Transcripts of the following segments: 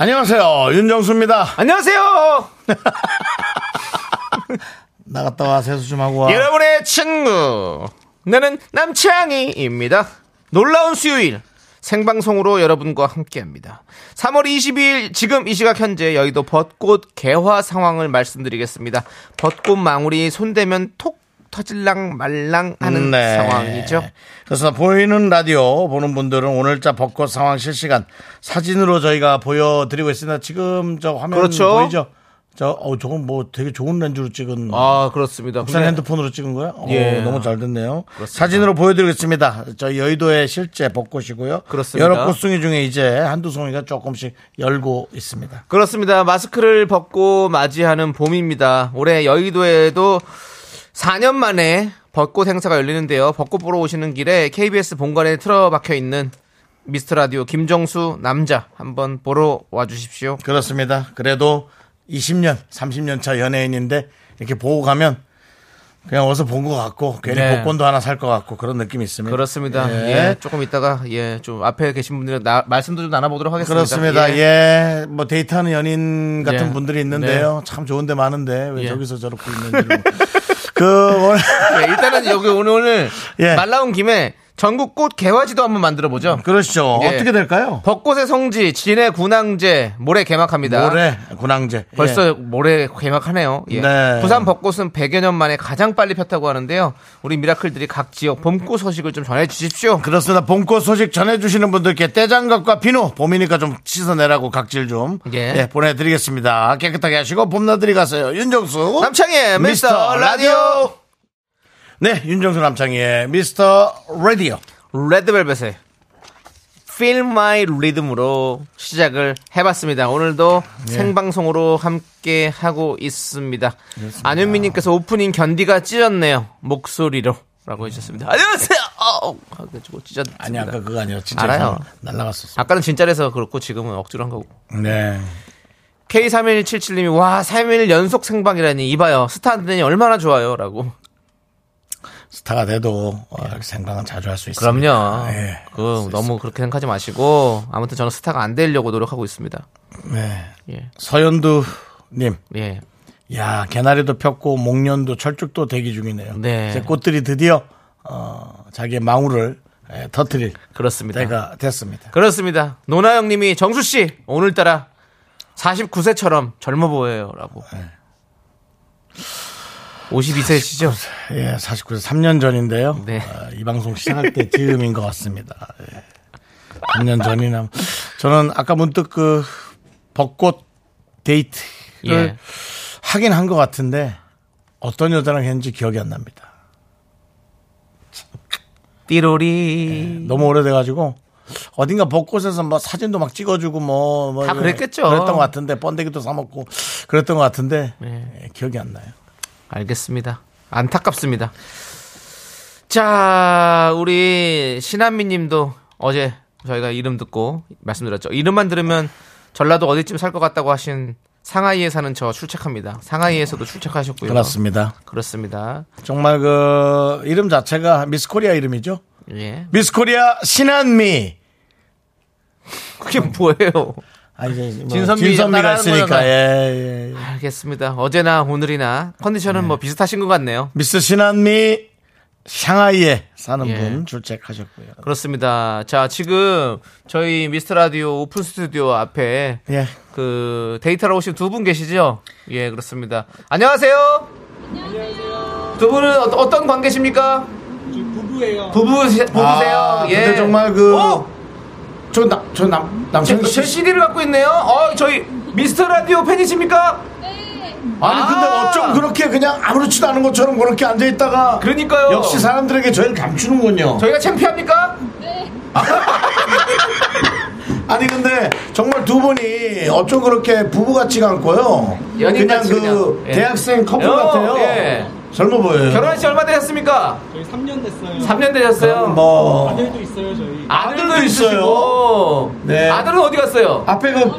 안녕하세요, 윤정수입니다. 안녕하세요. 나갔다 와, 세수 좀 하고 와. 여러분의 친구, 나는 남창희입니다. 놀라운 수요일 생방송으로 여러분과 함께합니다. 3월 22일 지금 이 시각 현재 여의도 벚꽃 개화 상황을 말씀드리겠습니다. 벚꽃 망울이 손대면 톡 터질랑 말랑 하는 네. 상황이죠. 그래서 보이는 라디오 보는 분들은 오늘자 벚꽃 상황 실시간 사진으로 저희가 보여드리고 있습니다. 지금 저 화면 그렇죠? 보이죠? 저 저건 뭐 되게 좋은 렌즈로 찍은. 아 그렇습니다. 국산 핸드폰으로 찍은 거야? 예. 너무 잘 됐네요. 그렇습니다. 사진으로 보여드리겠습니다. 저 여의도의 실제 벚꽃이고요. 그렇습니다. 여러 꽃송이 중에 이제 한두 송이가 조금씩 열고 있습니다. 그렇습니다. 마스크를 벗고 맞이하는 봄입니다. 올해 여의도에도 4년 만에 벚꽃 행사가 열리는데요. 벚꽃 보러 오시는 길에 KBS 본관에 틀어박혀 있는 미스터라디오 김정수 남자 한번 보러 와주십시오. 그렇습니다. 그래도 20년, 30년 차 연예인인데 이렇게 보고 가면 그냥 어서 본 것 같고 괜히 네. 복권도 하나 살 것 같고 그런 느낌이 있습니다. 그렇습니다. 예. 예, 조금 있다가 예, 좀 앞에 계신 분들은 말씀도 좀 나눠보도록 하겠습니다. 그렇습니다. 예, 예. 뭐 데이트하는 연인 같은 예. 분들이 있는데요. 네. 참 좋은데 많은데 왜 예. 저기서 저렇게 있는지를. 네, 일단은 여기 오늘 예. 말 나온 김에 전국 꽃 개화지도 한번 만들어 보죠. 그렇죠. 예. 어떻게 될까요? 벚꽃의 성지 진해 군항제 모레 개막합니다. 모레 군항제 벌써 예. 모레 개막하네요. 예. 네. 부산 벚꽃은 100여 년 만에 가장 빨리 폈다고 하는데요. 우리 미라클들이 각 지역 봄꽃 소식을 좀 전해주십시오. 그렇습니다. 봄꽃 소식 전해주시는 분들께 떼장갑과 비누 봄이니까 좀 씻어내라고 각질 좀 예. 예, 보내드리겠습니다. 깨끗하게 하시고 봄나들이 가세요. 윤정수 남창희의 미스터 라디오. 네, 윤정수 남창희의 미스터 라디오. 레드벨벳의 Feel My Rhythm으로 시작을 해봤습니다. 오늘도 예. 생방송으로 함께 하고 있습니다. 그렇습니다. 안윤미님께서 오프닝 견디가 찢었네요. 목소리로. 라고 해주셨습니다. 안녕하세요! 아니, 아까 그거 아니에요. 진짜로. 날라갔었어요. 아까는 진짜라서 그렇고 지금은 억지로 한 거고. 네. K3177님이 와, 3일 연속 생방이라니. 이봐요. 스타한테는 얼마나 좋아요. 라고. 스타가 돼도 생방은 자주 할 수 있습니다. 그럼요. 네, 너무 그렇게 생각하지 마시고 아무튼 저는 스타가 안 되려고 노력하고 있습니다. 네. 예. 서연두님. 예. 야 개나리도 폈고 목련도 철쭉도 대기 중이네요. 네. 이제 꽃들이 드디어 자기의 망울을 터뜨릴 그렇습니다. 때가 됐습니다. 그렇습니다. 노나영님이 정수 씨 오늘따라 49세처럼 젊어 보여요라고. 네. 52세시죠? 49세, 예, 49세. 3년 전인데요. 네. 이 방송 시작할 때 즈음인 것 같습니다. 예. 3년 전이나. 저는 아까 문득 그 벚꽃 데이트를 예. 하긴 한 것 같은데 어떤 여자랑 했는지 기억이 안 납니다. 띠로리. 예, 너무 오래돼가지고 어딘가 벚꽃에서 막 사진도 막 찍어주고 뭐. 다 그랬겠죠. 그랬던 것 같은데 번데기도 사먹고 그랬던 것 같은데 예. 예, 기억이 안 나요. 알겠습니다. 안타깝습니다. 자, 우리 신한미 님도 어제 저희가 이름 듣고 말씀드렸죠. 이름만 들으면 전라도 어디쯤 살 것 같다고 하신 상하이에 사는 저 출첵합니다. 상하이에서도 출첵하셨고요. 그렇습니다. 그렇습니다. 정말 그 이름 자체가 미스코리아 이름이죠. 예. 미스코리아 신한미. 그게 뭐예요? 아, 이제 뭐 진선미가 있으니까 예, 예, 예. 알겠습니다. 어제나 오늘이나 컨디션은 예. 뭐 비슷하신 것 같네요. 미스 신한미 상하이에 사는 예. 분 출첵하셨고요. 그렇습니다. 자 지금 저희 미스터라디오 오픈 스튜디오 앞에 예. 그 데이터로 오신 두 분 계시죠? 예 그렇습니다. 안녕하세요. 안녕하세요. 두 분은 어떤 관계십니까? 부부예요. 부부세요. 아, 예. 근데 정말 그. 오! 남창희 씨. 제 CD를 갖고 있네요. 저희 미스터 라디오 팬이십니까? 네. 아니 근데 어쩜 그렇게 그냥 아무렇지도 않은 것처럼 그렇게 앉아 있다가 그러니까요. 역시 사람들에게 저희를 감추는군요. 저희가 창피합니까? 네. 아니 근데 정말 두 분이 어쩜 그렇게 부부 같지가 않고요. 연인같이 그냥 그 예. 대학생 커플 같아요. 예. 젊어 보여요. 결혼한 지 얼마 되셨습니까? 저희 3년 됐어요. 3년 되셨어요? 뭐 아들도 있어요 저희. 아들도 있어요. 네. 아들은 어디 갔어요? 앞에 그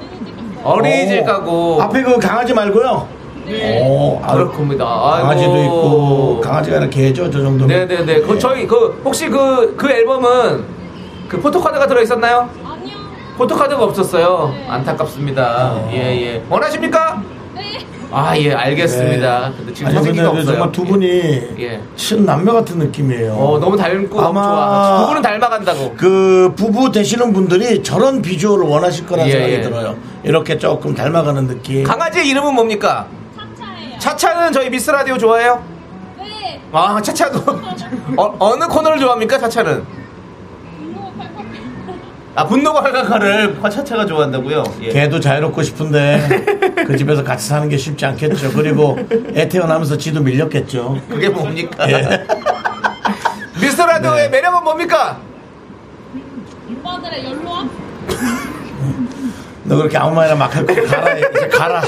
어린이집 가고. 앞에 그 강아지 말고요. 네. 오, 그렇습니다. 강아지도 아이고. 있고 강아지가 아니라 개죠 저 정도면. 네네네. 네. 그 저희 그 혹시 그 앨범은 그 포토카드가 들어있었나요? 아니요. 포토카드가 없었어요. 네. 안타깝습니다. 예예. 예. 원하십니까? 네. 아 예 알겠습니다. 네. 근데 지금 선생님도 없어요. 정말 두 분이 예. 친남매 같은 느낌이에요. 너무 닮고 아마 좋아. 두 분은 닮아간다고. 그 부부 되시는 분들이 저런 비주얼을 원하실 거라는 예, 생각이 예. 들어요. 이렇게 조금 닮아가는 느낌. 강아지의 이름은 뭡니까? 차차는 저희 미스라디오 좋아해요? 네. 아 차차도 어느 코너를 좋아합니까? 차차는 분노가 칼칼칼. 아 분노가 칼칼칼을 차차가 좋아한다고요? 예. 걔도 자유롭고 싶은데 그 집에서 같이 사는 게 쉽지 않겠죠. 그리고 애 태어나면서 지도 밀렸겠죠. 그게 뭡니까? 예. 미스라디오의 네. 매력은 뭡니까? 인바들의 연로함? 너 그렇게 아무 말이나 막 할 거면 가라 이제 가라.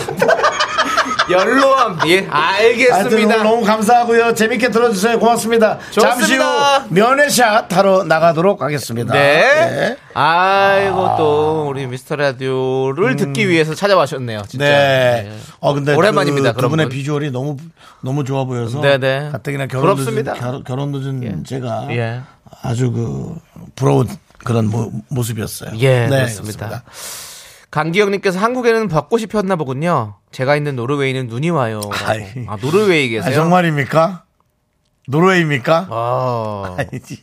연로함. 예, 알겠습니다. 너무 감사하고요. 재밌게 들어주세요. 고맙습니다. 좋습니다. 잠시 후 면회샷 하러 나가도록 하겠습니다. 네. 예. 아이고 또 우리 미스터라디오를 듣기 위해서 찾아와셨네요. 진짜. 네. 네. 근데 오랜만입니다. 두 분의 비주얼이 너무 너무 좋아 보여서. 네네. 가뜩이나 결혼 늦은 예. 제가 예. 아주 부러운 그런 모습이었어요. 예, 네, 그렇습니다. 강기영님께서 한국에는 벚꽃이 피었나 보군요. 제가 있는 노르웨이는 눈이 와요. 아 노르웨이 계세요? 정말입니까? 노르웨이입니까? 아 아니지.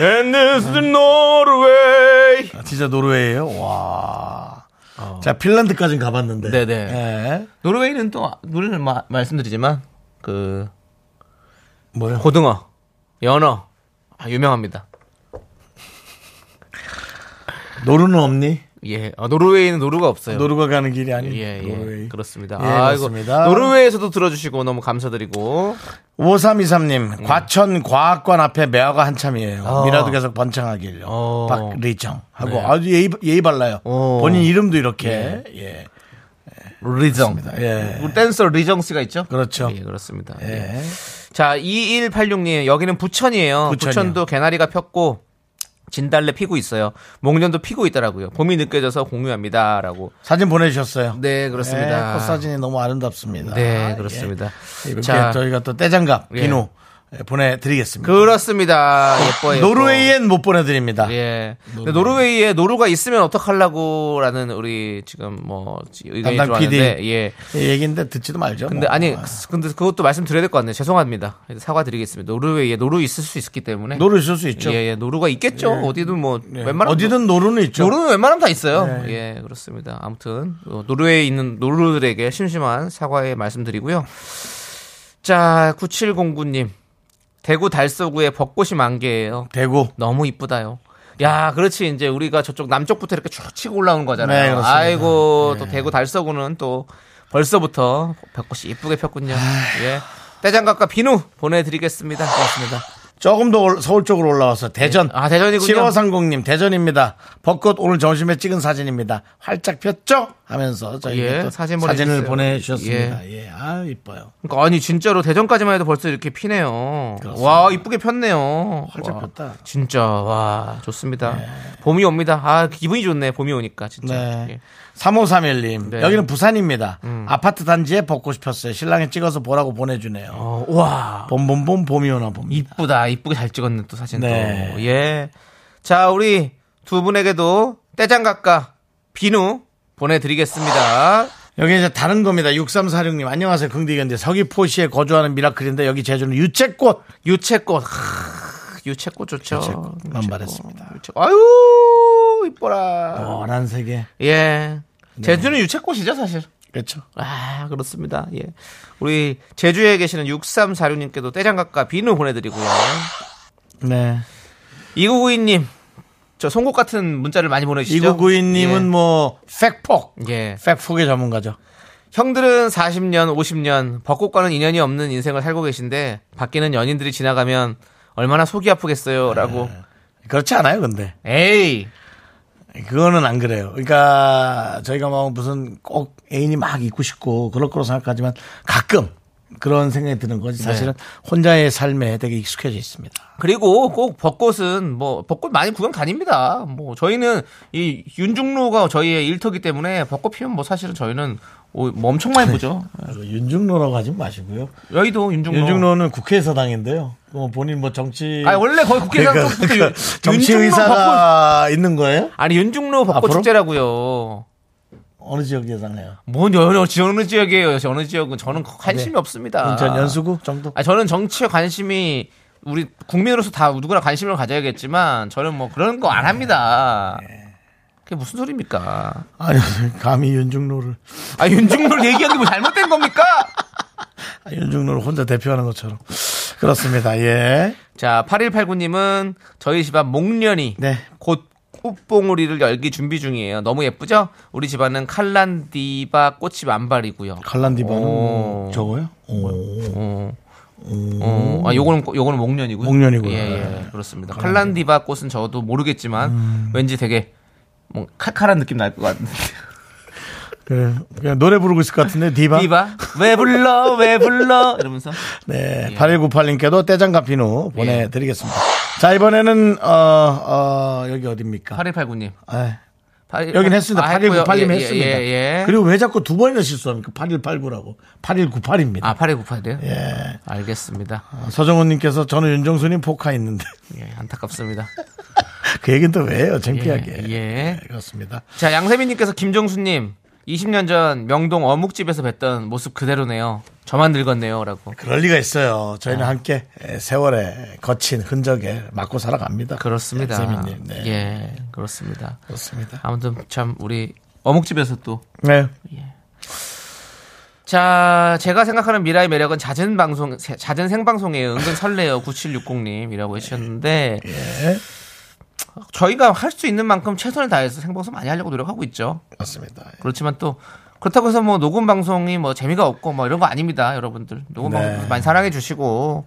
And this is Norway. 아, 진짜 노르웨이예요? 와. 자 핀란드까지는 가봤는데. 네네. 예. 노르웨이는 또 노래를 말씀드리지만 뭐요? 고등어, 연어 유명합니다. 노루는 없니? 예, 노르웨이는 노루가 없어요. 노루가 가는 길이 아니에요. 예, 노르웨이. 예, 그렇습니다. 예, 그렇습니다. 노르웨이에서도 들어주시고 너무 감사드리고. 5323님, 과천 과학관 앞에 매화가 한참이에요. 미라도 계속 번창하길. 박리정 하고 네. 아주 예의 발라요. 본인 이름도 이렇게. 예. 예. 리정. 예. 댄서 리정 씨가 있죠? 그렇죠. 예, 그렇습니다. 예. 예. 자, 2186님, 여기는 부천이에요. 부천도 개나리가 폈고. 진달래 피고 있어요. 목련도 피고 있더라고요. 봄이 느껴져서 공유합니다라고 사진 보내주셨어요. 네 그렇습니다. 꽃사진이 너무 아름답습니다. 네 그렇습니다. 예. 이렇게 자, 저희가 또 떼장갑 비누 예. 보내드리겠습니다. 그렇습니다. 예뻐요. 노르웨이엔 못 보내드립니다. 예. 근데 노르웨이에 노루가 있으면 어떡하려고라는 우리 지금 의견이 담당 PD 예. 얘기인데 듣지도 말죠. 근데 근데 그것도 말씀드려야 될 것 같네요. 죄송합니다. 사과드리겠습니다. 노르웨이에 노루 있을 수 있기 때문에. 노루 있을 수 있죠. 예, 예. 노루가 있겠죠. 예. 어디든 웬만하면 어디든 노루는 있죠. 노루는 웬만하면 다 있어요. 예, 예 그렇습니다. 아무튼 노르웨이에 있는 노루들에게 심심한 사과의 말씀드리고요. 자, 9709님. 대구 달서구에 벚꽃이 만개예요. 대구 너무 이쁘다요. 야, 그렇지 이제 우리가 저쪽 남쪽부터 이렇게 쭉 치고 올라온 거잖아요. 네, 아이고 네. 또 대구 달서구는 또 벌써부터 벚꽃이 이쁘게 폈군요. 예, 떼장갑과 비누 보내드리겠습니다. 고맙습니다. 조금 더 서울 쪽으로 올라와서 대전. 네. 아 대전이군요. 7530님 대전입니다. 벚꽃 오늘 점심에 찍은 사진입니다. 활짝 폈죠? 하면서 저희가 또 사진 사진을 보내주셨습니다. 예, 예. 아 이뻐요. 그러니까 아니 진짜로 대전까지만 해도 벌써 이렇게 피네요. 그렇습니다. 와 이쁘게 폈네요. 활짝 폈다. 진짜 와 좋습니다. 네. 봄이 옵니다. 아 기분이 좋네. 봄이 오니까 진짜. 네. 예. 3531님 네. 여기는 부산입니다. 아파트 단지에 벚꽃이 폈어요. 신랑이 찍어서 보라고 보내주네요. 와 봄봄봄 봄이 오나 봅니다. 이쁘다. 이쁘게 잘 찍었는 또 사진. 네. 또. 예. 자 우리 두 분에게도 떼장갑과 비누 보내드리겠습니다. 여기 이제 다른 겁니다. 6346님 안녕하세요. 긍디견디 서귀포시에 거주하는 미라클인데 여기 제주는 유채꽃. 유채꽃 좋죠. 만발했습니다. 아유 이뻐라. 노란색에. 예. 네. 제주는 유채꽃이죠 사실. 그렇죠. 아 그렇습니다. 예. 우리 제주에 계시는 6346님께도 떼장갑과 비누 보내드리고요. 네. 2992님. 저 송곳 같은 문자를 많이 보내주시죠. 2992님은 예. 팩폭. 예. 팩폭의 전문가죠. 형들은 40년, 50년 벚꽃과는 인연이 없는 인생을 살고 계신데 바뀌는 연인들이 지나가면 얼마나 속이 아프겠어요. 라고. 그렇지 않아요, 근데. 에이. 그거는 안 그래요. 그러니까 저희가 막 무슨 꼭 애인이 막 있고 싶고 그럴 거로 생각하지만 가끔 그런 생각이 드는 거지 사실은. 네. 혼자의 삶에 되게 익숙해져 있습니다. 그리고 꼭 벚꽃은 뭐 벚꽃 많이 구경 다닙니다. 뭐 저희는 이 윤중로가 저희의 일터기 때문에 벚꽃 피면 뭐 사실은 저희는 뭐 엄청 많이 보죠. 윤중로라고 하지 마시고요. 여의도 윤중로. 윤중로는 국회의사당인데요. 뭐 본인 뭐 정치. 아 원래 거의 국회의사당 쪽부터 그러니까 정치의사가 벚꽃... 있는 거예요? 아니 윤중로 벚꽃 앞으로? 축제라고요. 어느 지역에 사나요? 어느 지역이에요? 어느 지역은 저는 관심이 없습니다. 전 연수구 정도? 아, 저는 정치에 관심이 우리 국민으로서 다 누구나 관심을 가져야겠지만 저는 뭐 그런 거 안 합니다. 그게 무슨 소리입니까? 아니 감히 윤중로를. 아 윤중로를 얘기하는 게 뭐 잘못된 겁니까? 아, 윤중로를 혼자 대표하는 것처럼. 그렇습니다. 예. 자 8189님은 저희 집 앞 목련이 곧 꽃봉오리를 열기 준비 중이에요. 너무 예쁘죠? 우리 집안은 칼란디바 꽃이 만발이고요. 칼란디바는 저거요? 아, 요거는 목련이고요. 목련이고요. 예, 예, 그렇습니다. 칼란디바 꽃은 저도 모르겠지만 왠지 되게 뭐 칼칼한 느낌 날 것 같은데. 그래, 그냥 노래 부르고 있을 것 같은데, 디바? 디바? 왜 불러? 이러면서. 네, 예. 8198님께도 떼장갑피누 보내드리겠습니다. 예. 자, 이번에는, 여기 어딥니까? 8189님. 네. 여긴 했습니다. 8198님 했습니다. 예. 그리고 왜 자꾸 두 번이나 실수합니까? 8189라고. 8198입니다. 아, 8198이요? 예. 알겠습니다. 서정훈님께서 저는 윤정수님 포카 있는데. 예, 안타깝습니다. 그 얘기는 또 왜요? 창피하게. 예. 그렇습니다. 자, 양세민님께서 김정수님. 20년 전 명동 어묵집에서 뵀던 모습 그대로네요. 저만 늙었네요. 라고. 그럴 리가 있어요. 저희는 함께 세월에 거친 흔적에 맞고 살아갑니다. 그렇습니다. 선생님. 네. 예, 그렇습니다. 아무튼 참 우리 어묵집에서 또. 네. 예. 자, 제가 생각하는 미라의 매력은 잦은 생방송에 은근 설레요. 9760님이라고 해주셨는데. 예. 저희가 할 수 있는 만큼 최선을 다해서 생방송 많이 하려고 노력하고 있죠. 맞습니다. 예. 그렇지만 또 그렇다고 해서 뭐 녹음 방송이 뭐 재미가 없고 뭐 이런 거 아닙니다, 여러분들. 녹음 방송 많이 사랑해 주시고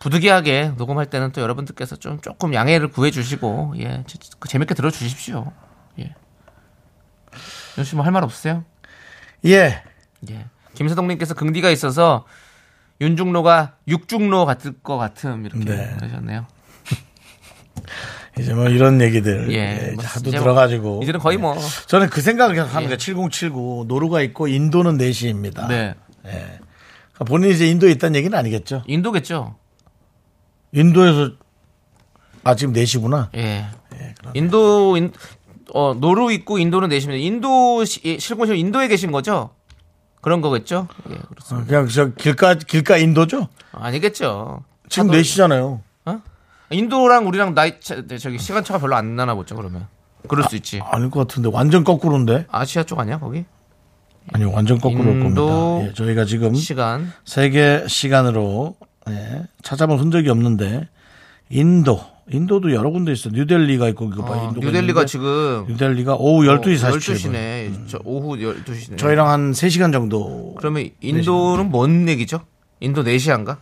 부득이하게 녹음할 때는 또 여러분들께서 좀 조금 양해를 구해 주시고 예, 재밌게 들어 주십시오. 예. 요즘 뭐 할 말 없으세요? 예. 김세동님께서 긍디가 있어서 윤중로가 육중로 같을 것 같음 이렇게 하셨네요. 이제 뭐 이런 얘기들 뭐 하도 들어가지고 이제는 거의 뭐 저는 그 생각을 계속 합니다. 7079 노루가 있고 인도는 4시입니다. 네. 예. 본인이 이제 인도에 있다는 얘기는 아니겠죠? 인도겠죠. 인도에서 아 지금 4시구나. 예 인도 노루 있고 인도는 4시입니다. 인도 실공실 인도에 계신 거죠? 그런 거겠죠? 예, 그렇습니다. 그냥 저 길가 인도죠? 아니겠죠. 지금 4시잖아요. 인도랑 우리랑 저기 시간차가 별로 안 나나 보죠, 그러면. 그럴 수 있지. 아닐 것 같은데. 완전 거꾸로인데? 아시아 쪽 아니야, 거기? 아니, 완전 거꾸로일 겁니다. 예, 저희가 지금. 시간. 세계 시간으로, 예, 찾아본 흔적이 없는데, 인도도 여러 군데 있어. 뉴델리가 있고, 이거 봐. 인도가 뉴델리가 있는데, 지금. 뉴델리가 오후 12시 47분. 12시네. 오후 12시네. 저희랑 한 3시간 정도. 그러면 인도는 뭔 얘기죠? 인도 4시인가?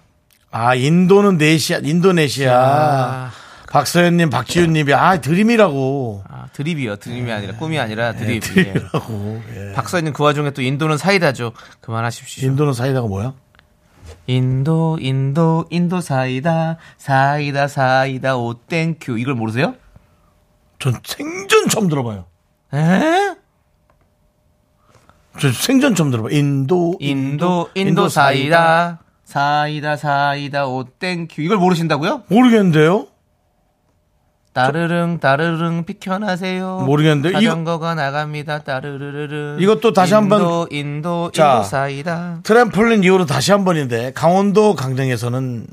아, 인도는 인도네시아. 아. 박서연님, 박지윤님이, 드림이라고. 드립이요. 드림이 아니라, 꿈이 아니라 드립. 드립이라고. 예. 박서연님, 그 와중에 또 인도는 사이다죠. 그만하십시오. 인도는 사이다가 뭐야? 인도 사이다, 오, 땡큐. 이걸 모르세요? 전 생전 처음 들어봐요. 에? 전 생전 처음 들어봐요. 인도 사이다. 사이다 오 땡큐. 이걸 모르신다고요? 모르겠는데요. 따르릉 비켜나세요. 모르겠는데 자전거가 나갑니다. 따르르르릉. 이것도 다시 한번 인도 사이다. 트램폴린 이후로 다시 한 번인데 강원도 강릉에서는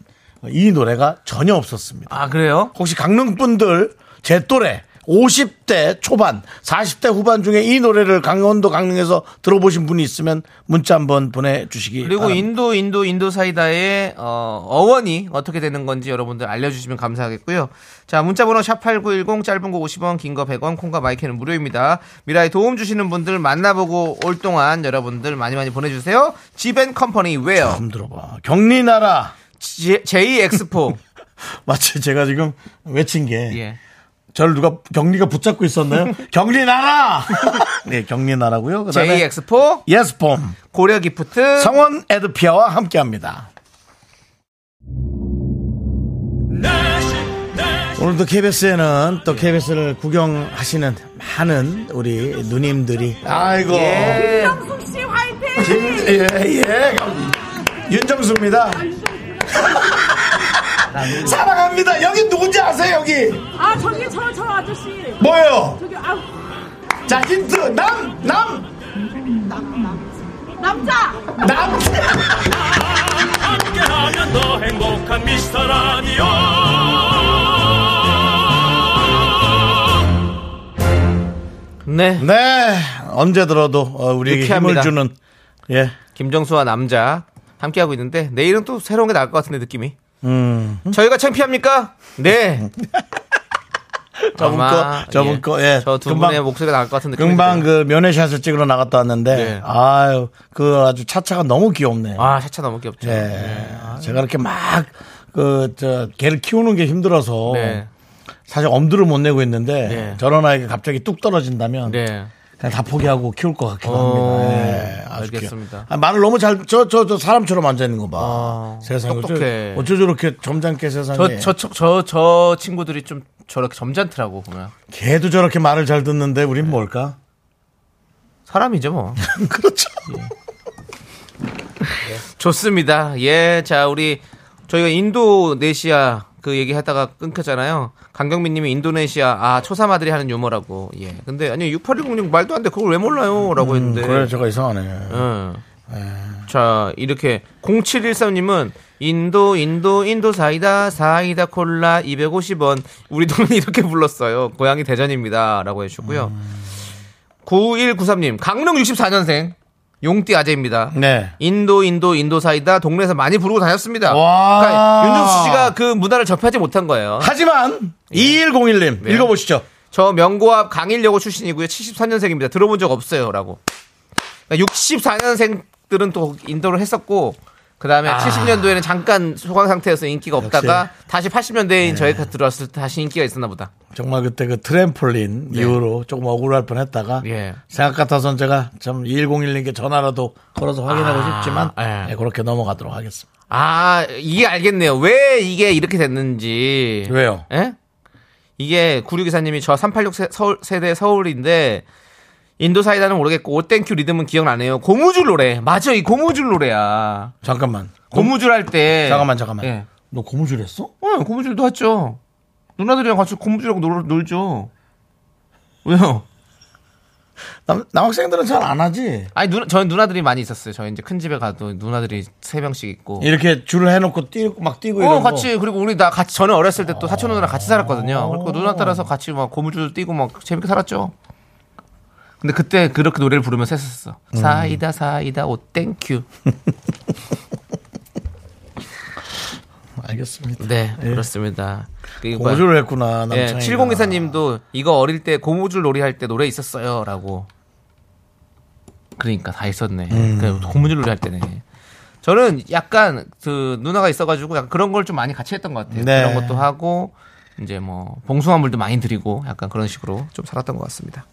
이 노래가 전혀 없었습니다. 아 그래요? 혹시 강릉 분들 제 또래 50대 초반 40대 후반 중에 이 노래를 강원도 강릉에서 들어보신 분이 있으면 문자 한번 보내주시기 그리고 바랍니다. 인도 사이다의 어원이 어떻게 되는 건지 여러분들 알려주시면 감사하겠고요. 자 문자번호 샵8910 짧은 거 50원 긴 거 100원 콩과 마이크는 무료입니다. 미라에 도움 주시는 분들 만나보고 올 동안 여러분들 많이 보내주세요. 지벤컴퍼니 웨어 처음 들어봐. 경리나라 JX포 마치 제가 지금 외친 게 저를 누가 경리가 붙잡고 있었나요? 경리나라! 네, 경리나라고요. 그다음에 JX포, 예스폼, 고려기프트, 성원 에드피아와 함께합니다. 오늘도 KBS에는 또 KBS를 구경하시는 많은 우리 누님들이 아이고 윤정수씨 화이팅! 예예 윤정수입니다. 사랑합니다. 여기 누군지 아세요? 여기 아 저기 저 아저씨 뭐예요? 저기 아우 자 힌트 남자 함께하면 더 행복한 미스터라디오. 네 언제 들어도 우리에게 힘을 주는 예 김정수와 남자 함께하고 있는데 내일은 또 새로운 게 나올 것 같은데 느낌이. 저희가 창피합니까? 네. 저분 거, 예. 저 두 분의 목소리가 나갈 것 같은 느낌이. 금방 그 면회샷을 찍으러 나갔다 왔는데, 네. 아유, 그 아주 차차가 너무 귀엽네요. 아, 차차 너무 귀엽죠. 예. 네. 제가 이렇게 막, 개를 키우는 게 힘들어서, 네. 사실 엄두를 못 내고 있는데, 네. 저런 아이가 갑자기 뚝 떨어진다면, 네. 그냥 다 포기하고 키울 것 같기도 합니다. 네, 알겠습니다. 아, 말을 너무 잘, 저 사람처럼 앉아있는 거 봐. 아, 세상에. 똑똑해. 어쩌 저렇게 점잖게 세상에. 저 친구들이 좀 저렇게 점잖더라고, 보면. 걔도 저렇게 말을 잘 듣는데, 우린 네. 뭘까? 사람이죠, 뭐. 그렇죠. 예. 예. 좋습니다. 예, 자, 저희가 인도네시아 그 얘기 하다가 끊겼잖아요. 강경민 님이 인도네시아, 아, 초삼아들이 하는 유머라고. 예. 근데, 아니, 6810님 말도 안 돼. 그걸 왜 몰라요? 라고 했는데. 그래, 제가 이상하네. 자, 이렇게. 0713님은 인도 사이다 콜라 250원. 우리 동네 이렇게 불렀어요. 고향이 대전입니다. 라고 해주셨고요. 9193님, 강릉 64년생. 용띠 아재입니다. 네. 인도 사이다 동네에서 많이 부르고 다녔습니다. 와. 그러니까 윤정수 씨가 그 문화를 접하지 못한 거예요. 하지만 예. 2101님 네. 읽어보시죠. 저 명고합 강일여고 출신이고요. 74년생입니다. 들어본 적 없어요라고. 그러니까 64년생들은 또 인도를 했었고 그다음에 70년도에는 잠깐 소강 상태에서 인기가 없다가 역시. 다시 80년대인 네. 저희가 들어왔을 때 다시 인기가 있었나 보다. 정말 그때 그 트램폴린 네. 이후로 조금 억울할 뻔했다가 네. 생각 같아서는 제가 참 2101님께 전화라도 걸어서 확인하고 싶지만 네. 네, 그렇게 넘어가도록 하겠습니다. 아 이게 알겠네요. 왜 이게 이렇게 됐는지. 왜요? 네? 이게 9624님이 저 386 세대 서울인데 인도 사이다는 모르겠고 오땡큐 리듬은 기억나네요. 고무줄 노래 맞아. 이 고무줄 노래야. 잠깐만 고무줄 할 때 잠깐만 예. 너 고무줄 했어? 응 고무줄도 했죠. 누나들이랑 같이 고무줄하고 놀죠. 왜요? 남학생들은 잘 안 하지. 아니 저희 누나들이 많이 있었어요. 저희 이제 큰 집에 가도 누나들이 3명씩 있고 이렇게 줄을 해놓고 뛰고 막 뛰고 이런 같이 거. 그리고 우리 다 같이 저는 어렸을 때 또 사촌 누나랑 같이 살았거든요. 그리고 누나 따라서 같이 막 고무줄 뛰고 막 재밌게 살았죠. 근데 그때 그렇게 노래를 부르면서 했었어. 사이다 오 땡큐. 알겠습니다. 네 예. 그렇습니다. 고무줄을 했구나. 네, 7024님도 이거 어릴 때 고무줄 놀이 할 때 노래 있었어요 라고. 그러니까 다 있었네. 그러니까 고무줄 놀이 할 때네. 저는 약간 그 누나가 있어가지고 약간 그런 걸 좀 많이 같이 했던 것 같아요. 네. 그런 것도 하고 이제 뭐 봉숭아물도 많이 드리고 약간 그런 식으로 좀 살았던 것 같습니다.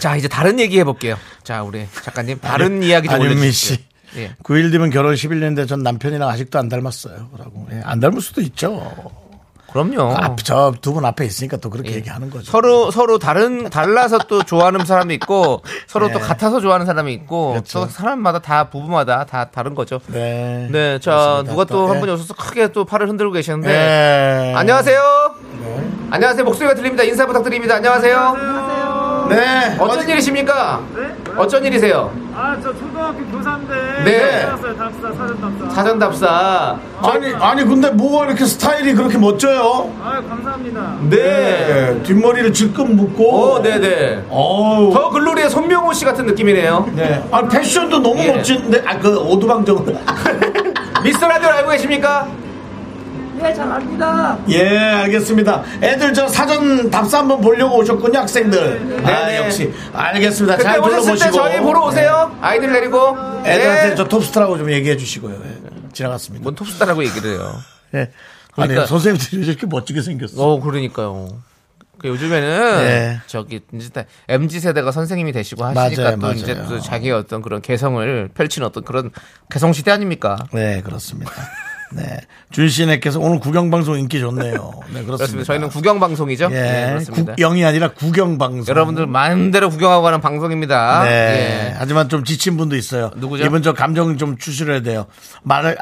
자 이제 다른 얘기 해볼게요. 자 우리 작가님 다른 이야기 좀 올려주시죠. 예. 9일 뒤면 결혼 11년인데 전 남편이랑 아직도 안 닮았어요 라고. 예. 안 닮을 수도 있죠. 그럼요. 저 두 분 앞에 있으니까 또 그렇게 예. 얘기하는 거죠. 서로 달라서 또 좋아하는 사람이 있고 서로 네. 또 같아서 좋아하는 사람이 있고 그렇죠. 또 사람마다 다 부부마다 다 다른 거죠. 네. 네. 자 누가 또 한 분이 오셔서 크게 또 팔을 흔들고 계시는데 네. 안녕하세요. 네. 안녕하세요. 목소리가 들립니다. 인사 부탁드립니다. 안녕하세요. 네. 어쩐 일이십니까? 네? 어쩐 일이세요? 아, 저 초등학교 교사인데. 네. 답사, 사전 답사. 아니, 근데 뭐가 이렇게 스타일이 그렇게 멋져요? 아, 감사합니다. 네. 네. 뒷머리를 질끈 묶고. 어, 네네. 어우. 더 글로리의 손명호 씨 같은 느낌이네요. 네. 아, 패션도 너무 예. 멋진데. 아, 그 오두방정은. 미스터 라디오 알고 계십니까? 네, 잘 압니다. 예, 알겠습니다. 애들 저 사전 답사 한번 보려고 오셨군요, 학생들. 네네. 아, 역시. 알겠습니다. 그때 잘 오셨을 둘러보시고. 때 저희 보러 오세요. 네. 아이들 데리고. 애들한테 네. 저 톱스타라고 좀 얘기해 주시고요. 네. 지나갔습니다. 뭔 톱스타라고 얘기를 해요. 네. 그러니까, 아니 선생님들이 이렇게 멋지게 생겼어. 그러니까요. 그 요즘에는 네. 저기 이제 MZ 세대가 선생님이 되시고 하시니까 맞아요, 또 맞아요. 이제 또 자기의 어떤 그런 개성을 펼치는 어떤 그런 개성 시대 아닙니까? 네, 그렇습니다. 네, 준씨네께서 오늘 구경방송 인기 좋네요. 네, 그렇습니다. 저희는 구경방송이죠. 예, 네, 그렇습니다. 구경이 아니라 구경방송. 여러분들 마음대로 구경하고 가는 방송입니다. 네, 예. 하지만 좀 지친 분도 있어요. 누구죠? 이번 저 감정 좀 추스려야 돼요. 말을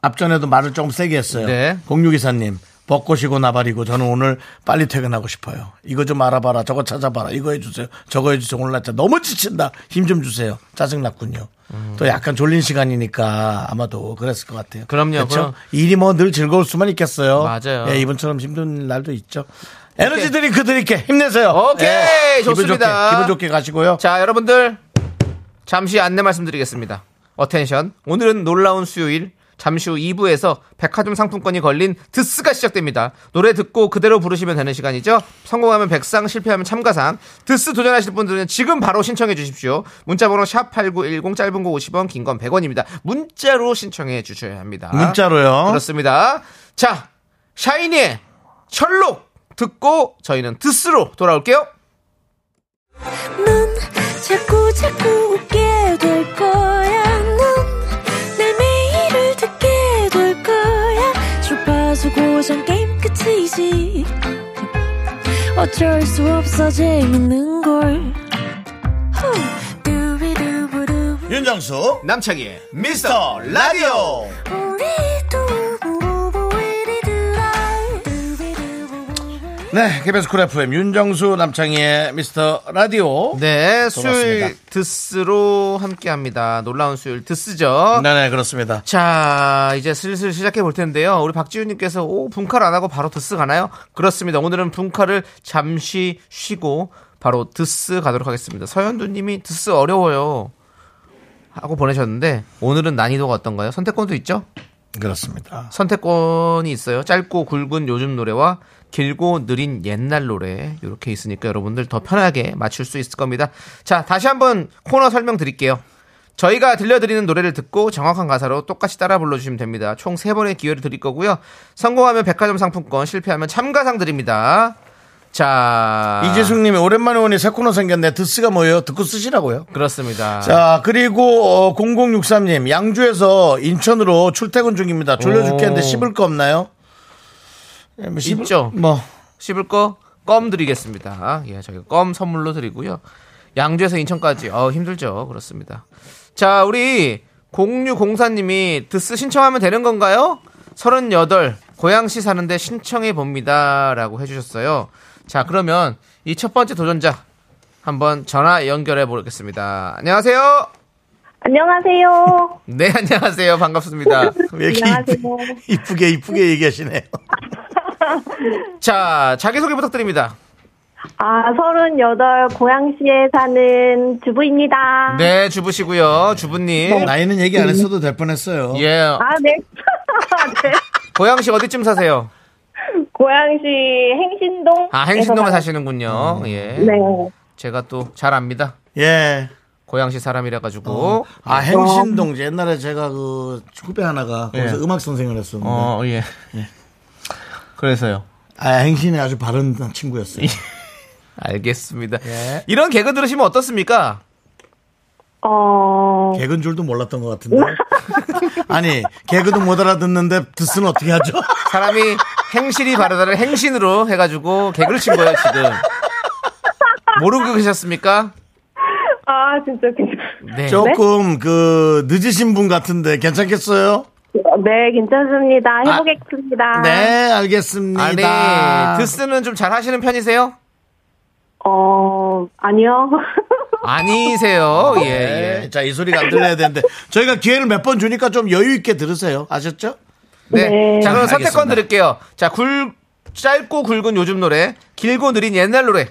앞전에도 말을 조금 세게 했어요. 네. 0624님. 벚꽃이고 나발이고 저는 오늘 빨리 퇴근하고 싶어요. 이거 좀 알아봐라. 저거 찾아봐라. 이거 해주세요. 저거 해주세요. 오늘 날짜 너무 지친다. 힘 좀 주세요. 짜증났군요. 또 약간 졸린 시간이니까 아마도 그랬을 것 같아요. 그럼요. 그럼. 일이 뭐 늘 즐거울 수만 있겠어요. 맞아요. 예, 이번처럼 힘든 날도 있죠. 에너지 드링크 드릴게. 힘내세요. 오케이. 예, 좋습니다. 기분 좋게 가시고요. 자, 여러분들 잠시 안내 말씀드리겠습니다. 어텐션. 오늘은 놀라운 수요일. 잠시 후 2부에서 백화점 상품권이 걸린 드스가 시작됩니다. 노래 듣고 그대로 부르시면 되는 시간이죠. 성공하면 백상, 실패하면 참가상. 드스 도전하실 분들은 지금 바로 신청해 주십시오. 문자번호 샵8910, 짧은 거 50원, 긴 건 100원입니다. 문자로 신청해 주셔야 합니다. 문자로요? 그렇습니다. 자, 샤이니의 철록 듣고 저희는 드스로 돌아올게요. 넌 자꾸 웃게 될 거야. 고전 게임 끝이지 어쩔 수 없어 재밌는걸 윤정수 남창희 미스터 라디오. 네, KBS 쿨 FM 윤정수 남창희의 미스터 라디오. 네, 수요일 드스로 함께합니다. 놀라운 수요일 드스죠. 네네, 그렇습니다. 자, 이제 슬슬 시작해 볼 텐데요. 우리 박지윤님께서 분칼 안 하고 바로 드스 가나요? 그렇습니다. 오늘은 분칼을 잠시 쉬고 바로 드스 가도록 하겠습니다. 서현두님이 드스 어려워요 하고 보내셨는데 오늘은 난이도가 어떤가요? 선택권도 있죠? 그렇습니다. 선택권이 있어요. 짧고 굵은 요즘 노래와 길고 느린 옛날 노래 이렇게 있으니까 여러분들 더 편하게 맞출 수 있을 겁니다. 자, 다시 한번 코너 설명드릴게요. 저희가 들려드리는 노래를 듣고 정확한 가사로 똑같이 따라 불러주시면 됩니다. 총 3번의 기회를 드릴 거고요. 성공하면 백화점 상품권, 실패하면 참가상 드립니다. 자, 이재숙님이 오랜만에 오니 새 코너 생겼네. 드스가 뭐예요? 듣고 쓰시라고요. 그렇습니다. 자, 그리고 0063님 양주에서 인천으로 출퇴근 중입니다. 졸려 죽겠는데 씹을 거 없나요? 있죠. 뭐 씹을 거 껌 드리겠습니다. 예, 저희 껌 선물로 드리고요. 양주에서 인천까지 힘들죠. 그렇습니다. 자, 우리 0604님이 드스 신청하면 되는 건가요? 38 고양시 사는데 신청해 봅니다라고 해주셨어요. 자, 그러면 이 첫 번째 도전자 한번 전화 연결해 보겠습니다. 안녕하세요. 안녕하세요. 네, 안녕하세요. 반갑습니다. 왜 이렇게 이쁘게 얘기하시네요. 자, 자기소개 부탁드립니다. 38 고양시에 사는 주부입니다. 네, 주부시고요. 주부님. 네. 나이는 얘기 안 했어도 될 뻔했어요. 예. 네. 네. 고양시 어디쯤 사세요? 고양시 행신동. 행신동에 사시는군요. 예. 네. 제가 또 잘 압니다. 예. 고양시 사람이라 가지고. 행신동. 옛날에 제가 그 후배 하나가 거기서 음악 선생을 했었는데. 예. 그래서요. 행신이 아주 바른 친구였어요. 알겠습니다. 예. 이런 개그 들으시면 어떻습니까? 개그인 줄도 몰랐던 것 같은데. 아니, 개그도 못 알아듣는데 드스는 어떻게 하죠? 사람이 행실이 바르다를 행신으로 해가지고 개그를 친 거예요, 지금. 모르고 계셨습니까? 진짜. 네. 조금 늦으신 분 같은데 괜찮겠어요? 네, 괜찮습니다. 해보겠습니다. 네, 알겠습니다. 아니, 드스는 좀 잘 하시는 편이세요? 아니요. 아니세요. 예, 예. 자, 이 소리가 안 들려야 되는데 저희가 기회를 몇 번 주니까 좀 여유 있게 들으세요. 아셨죠? 네. 네. 자, 그럼 선택권 드릴게요. 자, 짧고 굵은 요즘 노래, 길고 느린 옛날 노래.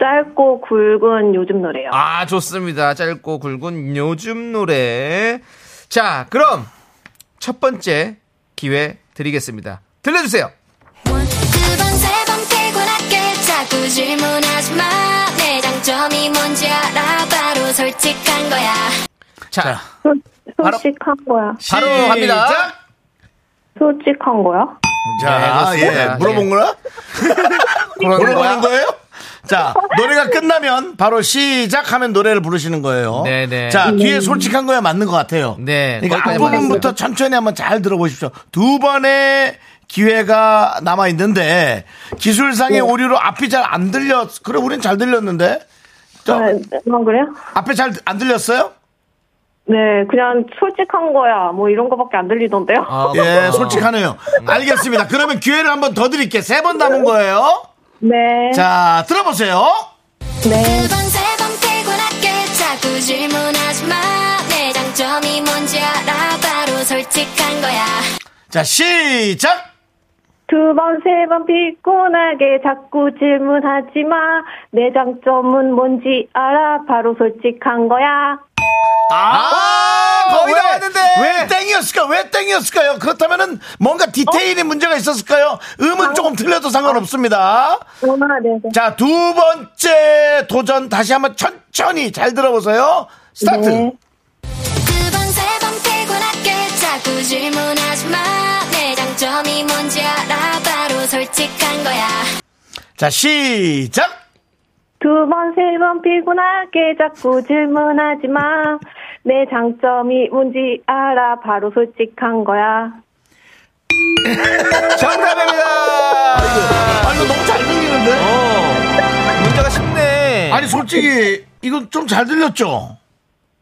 짧고 굵은 요즘 노래요. 좋습니다. 짧고 굵은 요즘 노래. 자, 그럼 첫 번째 기회 드리겠습니다. 들려주세요. 자, 바로 갑니다. 솔직한 거야? 자, 네, 예, 물어본 거야? 물어보는 거예요? 자, 노래가 끝나면 바로 시작하면 노래를 부르시는 거예요. 네네. 자, 뒤에 솔직한 거야 맞는 것 같아요. 네. 그러니까 앞부분부터 천천히 한번 잘 들어보십시오. 두 번의 기회가 남아 있는데 기술상의 오류로 앞이 잘 안 들렸. 그래, 우린 잘 들렸는데. 저, 네, 그래요? 앞에 잘 안 들렸어요? 네, 그냥 솔직한 거야 뭐 이런 거밖에 안 들리던데요. 아, 예, 솔직하네요. 알겠습니다. 그러면 기회를 한번 더 드릴게요. 세 번 남은 거예요. 네. 자, 들어보세요. 네. 두번세번 퇴근할게. 자꾸 질문하지 마. 내 장점이 뭔지 알아. 바로 솔직한 거야. 자, 시작. 두번세번 피곤하게 자꾸 질문하지 마. 내 장점은 뭔지 알아. 바로 솔직한 거야. 거의 다 왔는데 왜 땡이었을까? 왜 땡이었을까요? 그렇다면은 뭔가 디테일의 문제가 있었을까요? 음은 조금 틀려도 상관없습니다. 네. 자, 두 번째 도전 다시 한번 천천히 잘 들어보세요. 스타트. 네. 두 번, 세 번 퇴근할게. 자꾸 질문하지 마. 내 장점이 뭔지 알아. 바로 솔직한 거야. 자, 시작. 두 번, 세 번 피곤하게 자꾸 질문하지 마. 내 장점이 뭔지 알아. 바로 솔직한 거야. 정답입니다. 이거 너무 잘 들리는데? 문제가 쉽네. 아니, 솔직히 이건 좀 잘 들렸죠?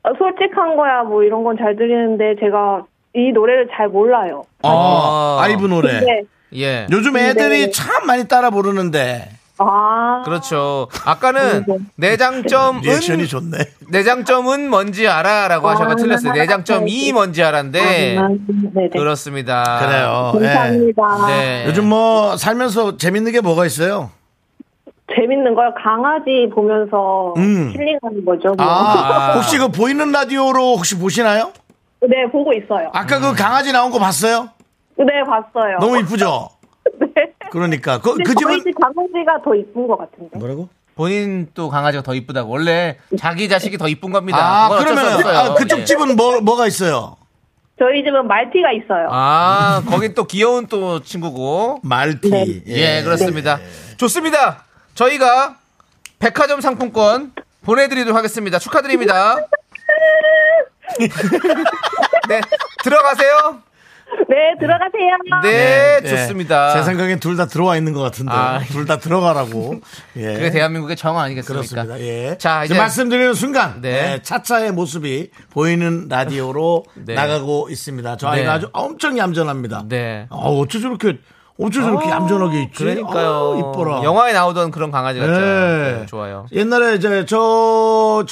솔직한 거야 뭐 이런 건 잘 들리는데 제가 이 노래를 잘 몰라요. 아이브 노래. 네. 예. 요즘 애들이 참 많이 따라 부르는데. 아. 그렇죠. 아까는 내장점은 리액션이 좋네. 내장점은 뭔지 알아라고 하셔서 틀렸어요. 내장점이 뭔지 알았는데. 그렇습니다. 그래요. 감사합니다. 네. 요즘 뭐 살면서 재밌는 게 뭐가 있어요? 재밌는 거요? 강아지 보면서 힐링하는 거죠. 뭐. 혹시 그 보이는 라디오로 혹시 보시나요? 네, 보고 있어요. 아까 그 강아지 나온 거 봤어요? 네, 봤어요. 너무 이쁘죠? 네. 그러니까 그 집은 강아지가 더 이쁜 것 같은데. 뭐라고? 본인 또 강아지가 더 이쁘다고. 원래 자기 자식이 더 이쁜 겁니다. 그러면 그쪽 집은 뭐가 있어요? 저희 집은 말티가 있어요. 거긴 또 귀여운 또 친구고 말티. 네. 예, 그렇습니다. 네. 좋습니다. 저희가 백화점 상품권 보내드리도록 하겠습니다. 축하드립니다. 네, 들어가세요. 네, 들어가세요. 네, 네, 좋습니다. 제 생각엔 둘 다 들어와 있는 것 같은데. 둘 다 들어가라고. 예. 그게 대한민국의 정 아니겠습니까? 그렇습니다. 예. 자, 이제 말씀드리는 순간. 네. 차차의 모습이 보이는 라디오로 나가고 있습니다. 저 아이가 아주 엄청 얌전합니다. 네. 어쩜 저렇게 얌전하게 있지? 그러니까요. 이뻐라. 영화에 나오던 그런 강아지 같잖아요. 네. 네, 좋아요. 옛날에 이제 저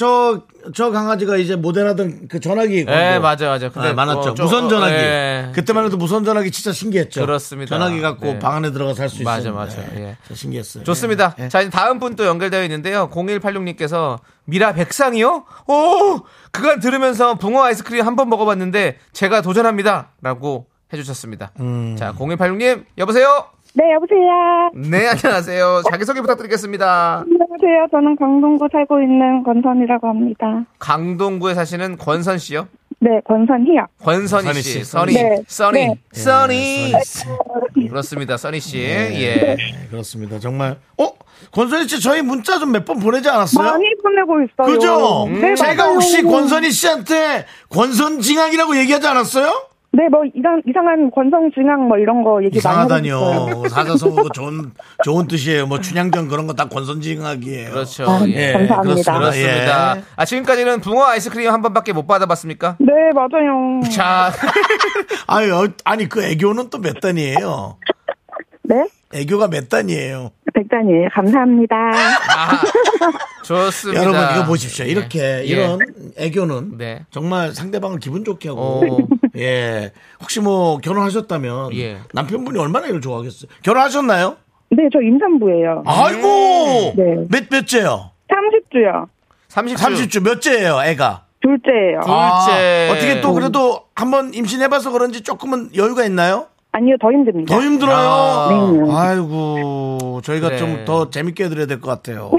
강아지가 이제 모델하던 그 전화기. 네, 맞아요. 근데 많았죠. 무선 전화기. 그때만 해도 무선 전화기 진짜 신기했죠. 그렇습니다. 전화기 갖고 방 안에 들어가서 할 수 있었는데. 맞아. 예. 신기했어요. 좋습니다. 자, 이제 다음 분 또 연결되어 있는데요. 0186님께서 미라 백상이요? 오! 그간 들으면서 붕어 아이스크림 한번 먹어봤는데 제가 도전합니다. 라고 해주셨습니다. 자, 0186님, 여보세요? 네, 여보세요? 네, 안녕하세요. 자기소개 부탁드리겠습니다. 안녕하세요. 저는 강동구 살고 있는 권선이라고 합니다. 강동구에 사시는 권선 씨요? 네, 권선희요. 권선희 씨. 써니. 그렇습니다, 써니 씨. 네. 예. 네. 그렇습니다. 정말. 권선희 씨, 저희 문자 좀 몇 번 보내지 않았어요? 많이 보내고 있어요. 그죠? 네, 제가 혹시 권선희 씨한테 권선징악이라고 얘기하지 않았어요? 네, 뭐 이상한 권성중앙 뭐 이런 거 얘기 많이 하거든요. 이상하다뇨. 사자성어 좋은 뜻이에요. 뭐 춘향전 그런 거 다 권선징악이에요. 그렇죠. 예. 감사합니다. 그렇습니다. 예. 지금까지는 붕어 아이스크림 한 번밖에 못 받아봤습니까? 네, 맞아요. 자, 아니 그 애교는 또 몇 단이에요? 네? 애교가 몇 단이에요? 100단이에요. 감사합니다. 좋습니다. 여러분, 이거 보십시오. 이렇게, 이런 애교는 정말 상대방을 기분 좋게 하고, 예. 혹시 뭐 결혼하셨다면 남편분이 얼마나 이걸 좋아하겠어요? 결혼하셨나요? 네, 저 임산부예요. 아이고! 네. 몇째요? 30주요. 30주 몇째예요, 애가? 둘째예요. 어떻게 또 그래도 한번 임신해봐서 그런지 조금은 여유가 있나요? 아니요, 더 힘듭니다. 더 힘들어요? 아이고, 저희가 좀 더 재밌게 해드려야 될 것 같아요.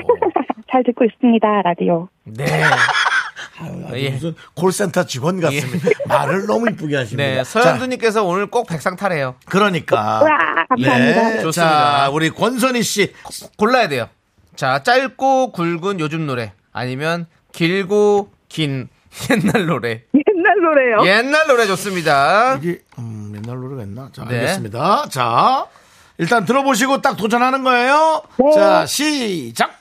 잘 듣고 있습니다, 라디오. 네. 아유, 예. 무슨 콜센터 직원 같습니다. 예. 말을 너무 이쁘게 하십니다. 네, 서현두님께서 오늘 꼭 백상타래요. 그러니까. 우와, 감사합니다. 네, 좋습니다. 자, 우리 권선희 씨 골라야 돼요. 자, 짧고 굵은 요즘 노래 아니면 길고 긴 옛날 노래. 옛날 노래요. 옛날 노래 좋습니다. 이게 옛날 노래가 있나? 자, 네. 알겠습니다. 자, 일단 들어보시고 딱 도전하는 거예요. 네. 자, 시작.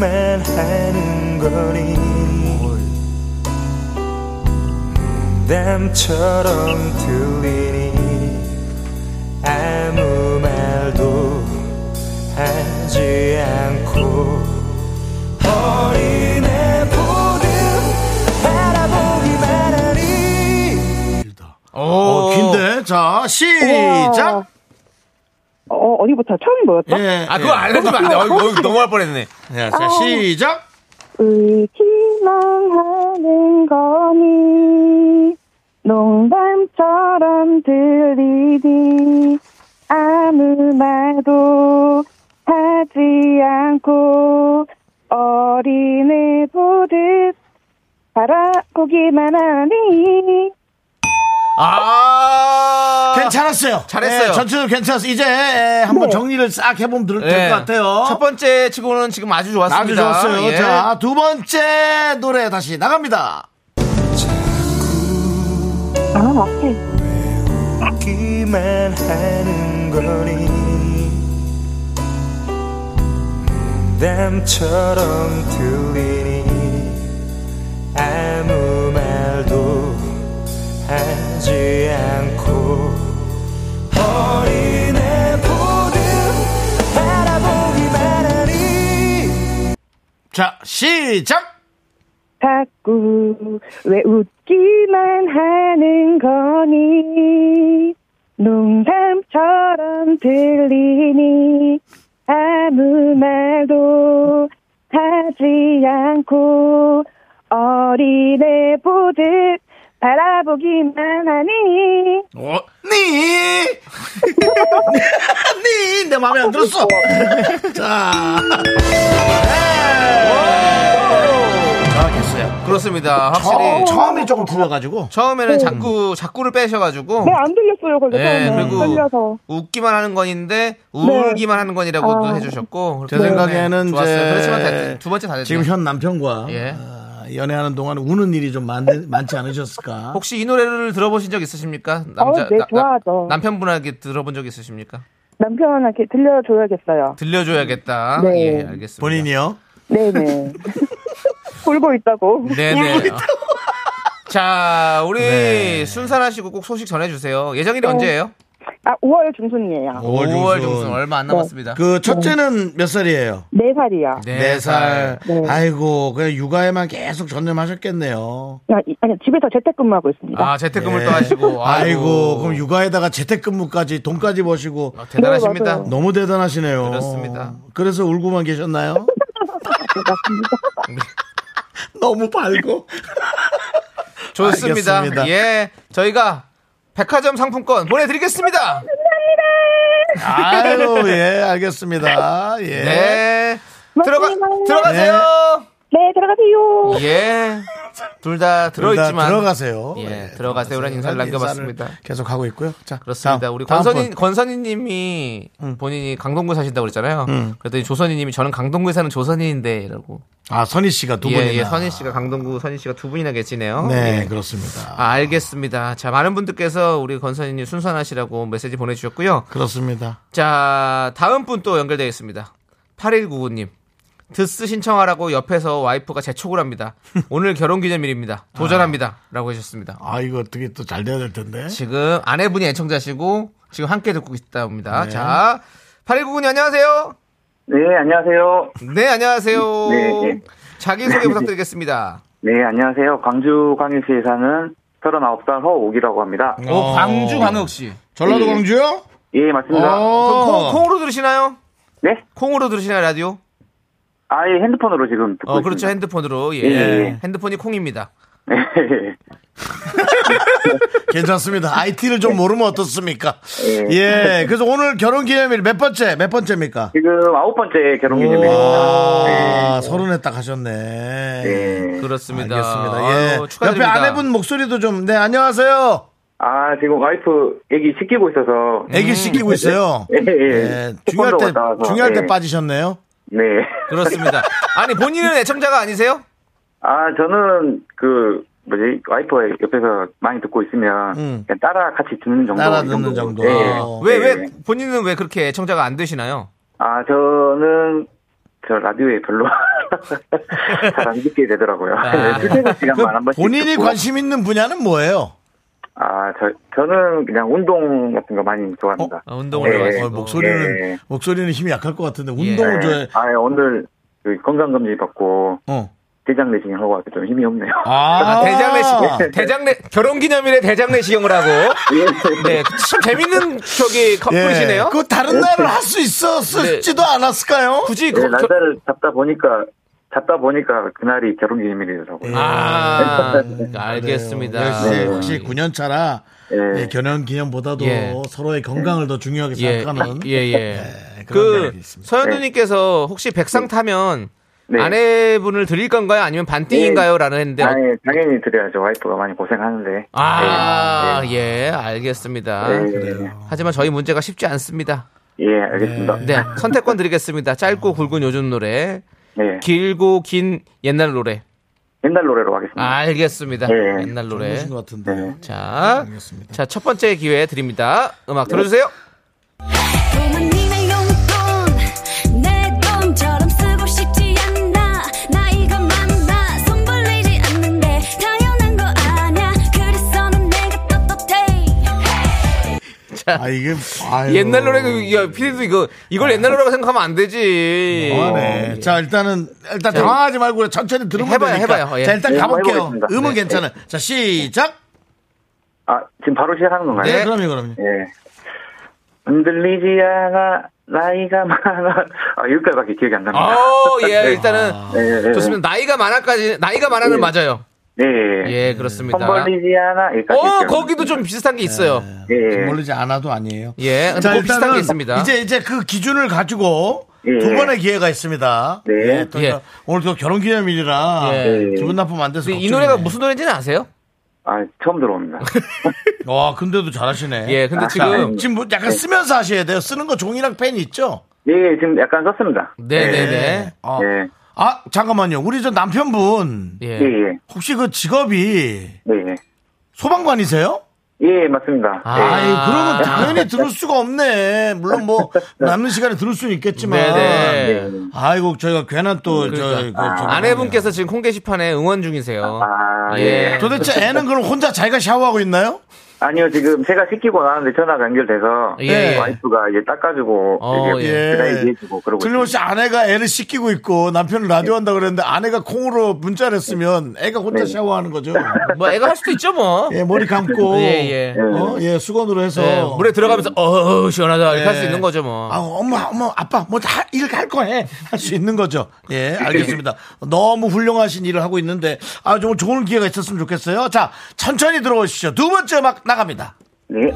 만 하는 거니 담처럼 들리니 아무 말도 하지 않고 어린애 보듯 바라보기만 하니. 긴데. 자, 시작. 어디부터? 처음이 뭐였죠? 예, 아, 그거 알려주면 안 돼. 너무 할 뻔했네. 자, 시작! 의심망하는 거니, 농담처럼 들리니, 아무 말도 하지 않고, 어린애 보듯 바라보기만 하니. 괜찮았어요. 잘했어요. 네, 전체적으로 괜찮았어요. 이제 한번 정리를 싹 해보면 될 것 같아요. 첫 번째 치고는 지금 아주 좋았습니다. 아주 좋았어요. 예. 자, 두 번째 노래 다시 나갑니다. 웃기만 하는 거니 남처럼 들리니 아무 말도 하지 않고 어린애 보듯 바라보기만 하니. 자, 시작. 자꾸 왜 웃기만 하는 거니 농담처럼 들리니 아무 말도 하지 않고 어린애 보듯 바라보기만 하니. 내 마음에 안 들었어. 자. 잘하겠어요. 그렇습니다. 확실히. 처음이 조금 틀려가지고. 처음에는 자꾸를 빼셔가지고. 네, 안 들렸어요. 네, 그리고 떨려서. 웃기만 하는 건인데, 울기만 하는 건이라고도 해주셨고. 제 생각에는 좋았어요. 그렇지만 두 번째 다 됐어요. 지금 현 남편과. 예. 연애하는 동안 우는 일이 좀 많지 않으셨을까? 혹시 이 노래를 들어보신 적 있으십니까? 네, 좋아하죠. 남편분에게 들어본 적 있으십니까? 남편한테 들려줘야겠어요. 들려줘야겠다. 네. 예, 알겠습니다. 본인이요? 네네. 울고 있다고. 네네. 울고 있다고. 자, 우리 순산하시고 꼭 소식 전해주세요. 예정일이 언제예요? 5월 중순이에요. 5월 중순 얼마 안 남았습니다. 그 첫째는 몇 살이에요? 4살이요. 4살. 네. 아이고, 그냥 육아에만 계속 전념하셨겠네요. 아니, 집에서 재택근무하고 있습니다. 아, 재택근무를 또 하시고. 아이고, 그럼 육아에다가 재택근무까지 돈까지 버시고. 아, 대단하십니다. 네, 너무 대단하시네요. 그렇습니다. 그래서 울고만 계셨나요? 너무 밝고. 좋습니다. 알겠습니다. 예, 저희가. 백화점 상품권 보내드리겠습니다. 감사합니다. 아유, 예, 알겠습니다. 예. 네. 들어가세요. 네, 들어가세요. 예. 둘 다 들어있지만. 들어가세요. 예, 들어가세요라는 인사를 남겨봤습니다. 계속 하고 있고요. 자, 그렇습니다. 다음, 우리 권선희님이 본인이 강동구에 사신다고 그랬잖아요. 그랬더니 조선희님이 저는 강동구에 사는 조선희인데, 이라고. 아, 선희 씨가 두 분이나. 예, 선희 씨가 강동구 선희 씨가 두 분이나 계시네요. 네, 예. 그렇습니다. 아, 알겠습니다. 자, 많은 분들께서 우리 권선희님 순산하시라고 메시지 보내주셨고요. 그렇습니다. 자, 다음 분 또 연결되어 있습니다. 8199님. 드스 신청하라고 옆에서 와이프가 재촉을 합니다. 오늘 결혼기념일입니다. 도전합니다. 라고 하셨습니다. 아, 이거 어떻게 또 잘 돼야 될 텐데. 지금 아내분이 애청자시고 지금 함께 듣고 있답니다. 네. 자, 8199님 안녕하세요. 네, 안녕하세요. 네, 안녕하세요. 네. 자기소개 부탁드리겠습니다. 네, 안녕하세요. 광주 광역시에 사는 39살 허옥이라고 합니다. 오, 광주 광역시. 전라도 네. 광주요? 예, 맞습니다. 콩으로 들으시나요? 네? 콩으로 들으시나요, 라디오? 아예 핸드폰으로 지금 듣고 있습니다. 그렇죠. 핸드폰으로. 예. 핸드폰이 콩입니다. 괜찮습니다. IT를 좀 모르면 어떻습니까? 예. 예. 그래서 오늘 결혼기념일 몇 번째입니까? 지금 9번째 결혼기념일입니다. 서른에 딱 하셨네. 네. 그렇습니다. 알겠습니다. 예. 아유, 축하드립니다. 옆에 아내분 목소리도 좀, 네, 안녕하세요. 아, 지금 와이프 애기 씻기고 있어서. 애기 씻기고 있어요? 예, 예. 중요할 때 빠지셨네요? 네. 그렇습니다. 아니, 본인은 애청자가 아니세요? 아, 저는 와이프 옆에서 많이 듣고 있으면 그냥 따라 같이 듣는 정도. 따라 듣는 정도. 왜 본인은 왜 그렇게 애청자가 안 되시나요? 아, 저는 저 라디오에 별로 잘 안 듣게 되더라고요. 아, 시간만 한 번씩 본인이 듣고. 관심 있는 분야는 뭐예요? 아, 저는 그냥 운동 같은 거 많이 좋아합니다. 어? 아, 운동을 좋아하시고. 목소리는 힘이 약할 것 같은데 운동을 좋아해. 아, 오늘 건강검진 받고. 대장내시경 하고 와서 좀 힘이 없네요. 아, 결혼기념일에 대장내시경을 하고. 네, 참 재밌는 커플이시네요. 예, 그 다른 날을 할 수 있었을지도 않았을까요? 굳이 날짜를 잡다 보니까 그날이 결혼기념일이더라고요. 아, 알겠습니다. 역시 9년차라 결혼기념보다도 서로의 건강을 더 중요하게 생각하는. 서현우님께서 혹시 백상 타면. 네. 아내분을 드릴 건가요? 아니면 반띵인가요? 라는 했는데. 아니, 당연히 드려야죠. 와이프가 많이 고생하는데. 아, 예, 알겠습니다. 그래요. 하지만 저희 문제가 쉽지 않습니다. 예, 알겠습니다. 네, 선택권 드리겠습니다. 짧고 굵은 요즘 노래. 네. 길고 긴 옛날 노래. 옛날 노래로 하겠습니다. 아, 알겠습니다. 예. 옛날 노래. 좋으신 것 같은데. 네. 자, 알겠습니다. 자, 첫 번째 기회 드립니다. 음악 들어주세요. 아, 이게 옛날 노래도, 야, 피디도 이걸 옛날 노래라고 생각하면 안 되지. 네. 자, 일단 당황하지 말고 천천히 들으면 해봐요. 예. 자, 일단 가볼게요. 음은 괜찮아요. 자, 시작. 아, 지금 바로 시작하는 건가요? 네, 그럼요. 예. 흔들리지 않아. 나이가 많아. 아, 여기까지밖에 기억이 안 납니다. 오, 예, 일단은 좋습니다. 나이가 많아는 맞아요. 네. 예, 그렇습니다. 멀리지 않아. 거기도 좀 비슷한 게 있어요. 예. 멀리지 않아도 아니에요. 예. 자, 뭐 비슷한 게 있습니다. 이제 그 기준을 가지고 두 번의 기회가 있습니다. 네. 오늘 또 결혼기념일이라 기분 나쁘면 안 돼서. 이 노래가 무슨 노래인지는 아세요? 아, 처음 들어옵니다. 와, 근데도 잘하시네. 예, 근데 지금 뭐 약간 쓰면서 하셔야 돼요. 쓰는 거 종이랑 펜 있죠? 예, 지금 약간 썼습니다. 네네네. 아. 네. 아, 잠깐만요. 우리 저 남편분. 예. 혹시 그 직업이. 네. 소방관이세요? 예, 맞습니다. 그러면 당연히 들을 수가 없네. 물론 뭐, 남는 시간에 들을 수는 있겠지만. 네네. 아이고, 저희가 괜한 또, 아내분께서 지금 콩 게시판에 응원 중이세요. 아, 예. 도대체 애는 그럼 혼자 자기가 샤워하고 있나요? 아니요, 지금 제가 씻기고 나왔는데 전화가 연결돼서 와이프가 이제 닦아주고 얘기해주고 그러고. 틀림없이 아내가 애를 씻기고 있고 남편을 라디오 한다 그랬는데 아내가 콩으로 문자를 했으면 애가 혼자 샤워하는 거죠. 뭐 애가 할 수도 있죠 뭐. 예, 머리 감고 수건으로 해서 물에 들어가면서 시원하다 이렇게 할 수 있는 거죠 뭐. 아, 엄마 아빠 뭐 다 이렇게 할 거 해 할 수 있는 거죠. 예, 알겠습니다. 너무 훌륭하신 일을 하고 있는데 아, 좀 좋은 기회가 있었으면 좋겠어요. 자, 천천히 들어오시죠. 두 번째 막 나갑니다. 네.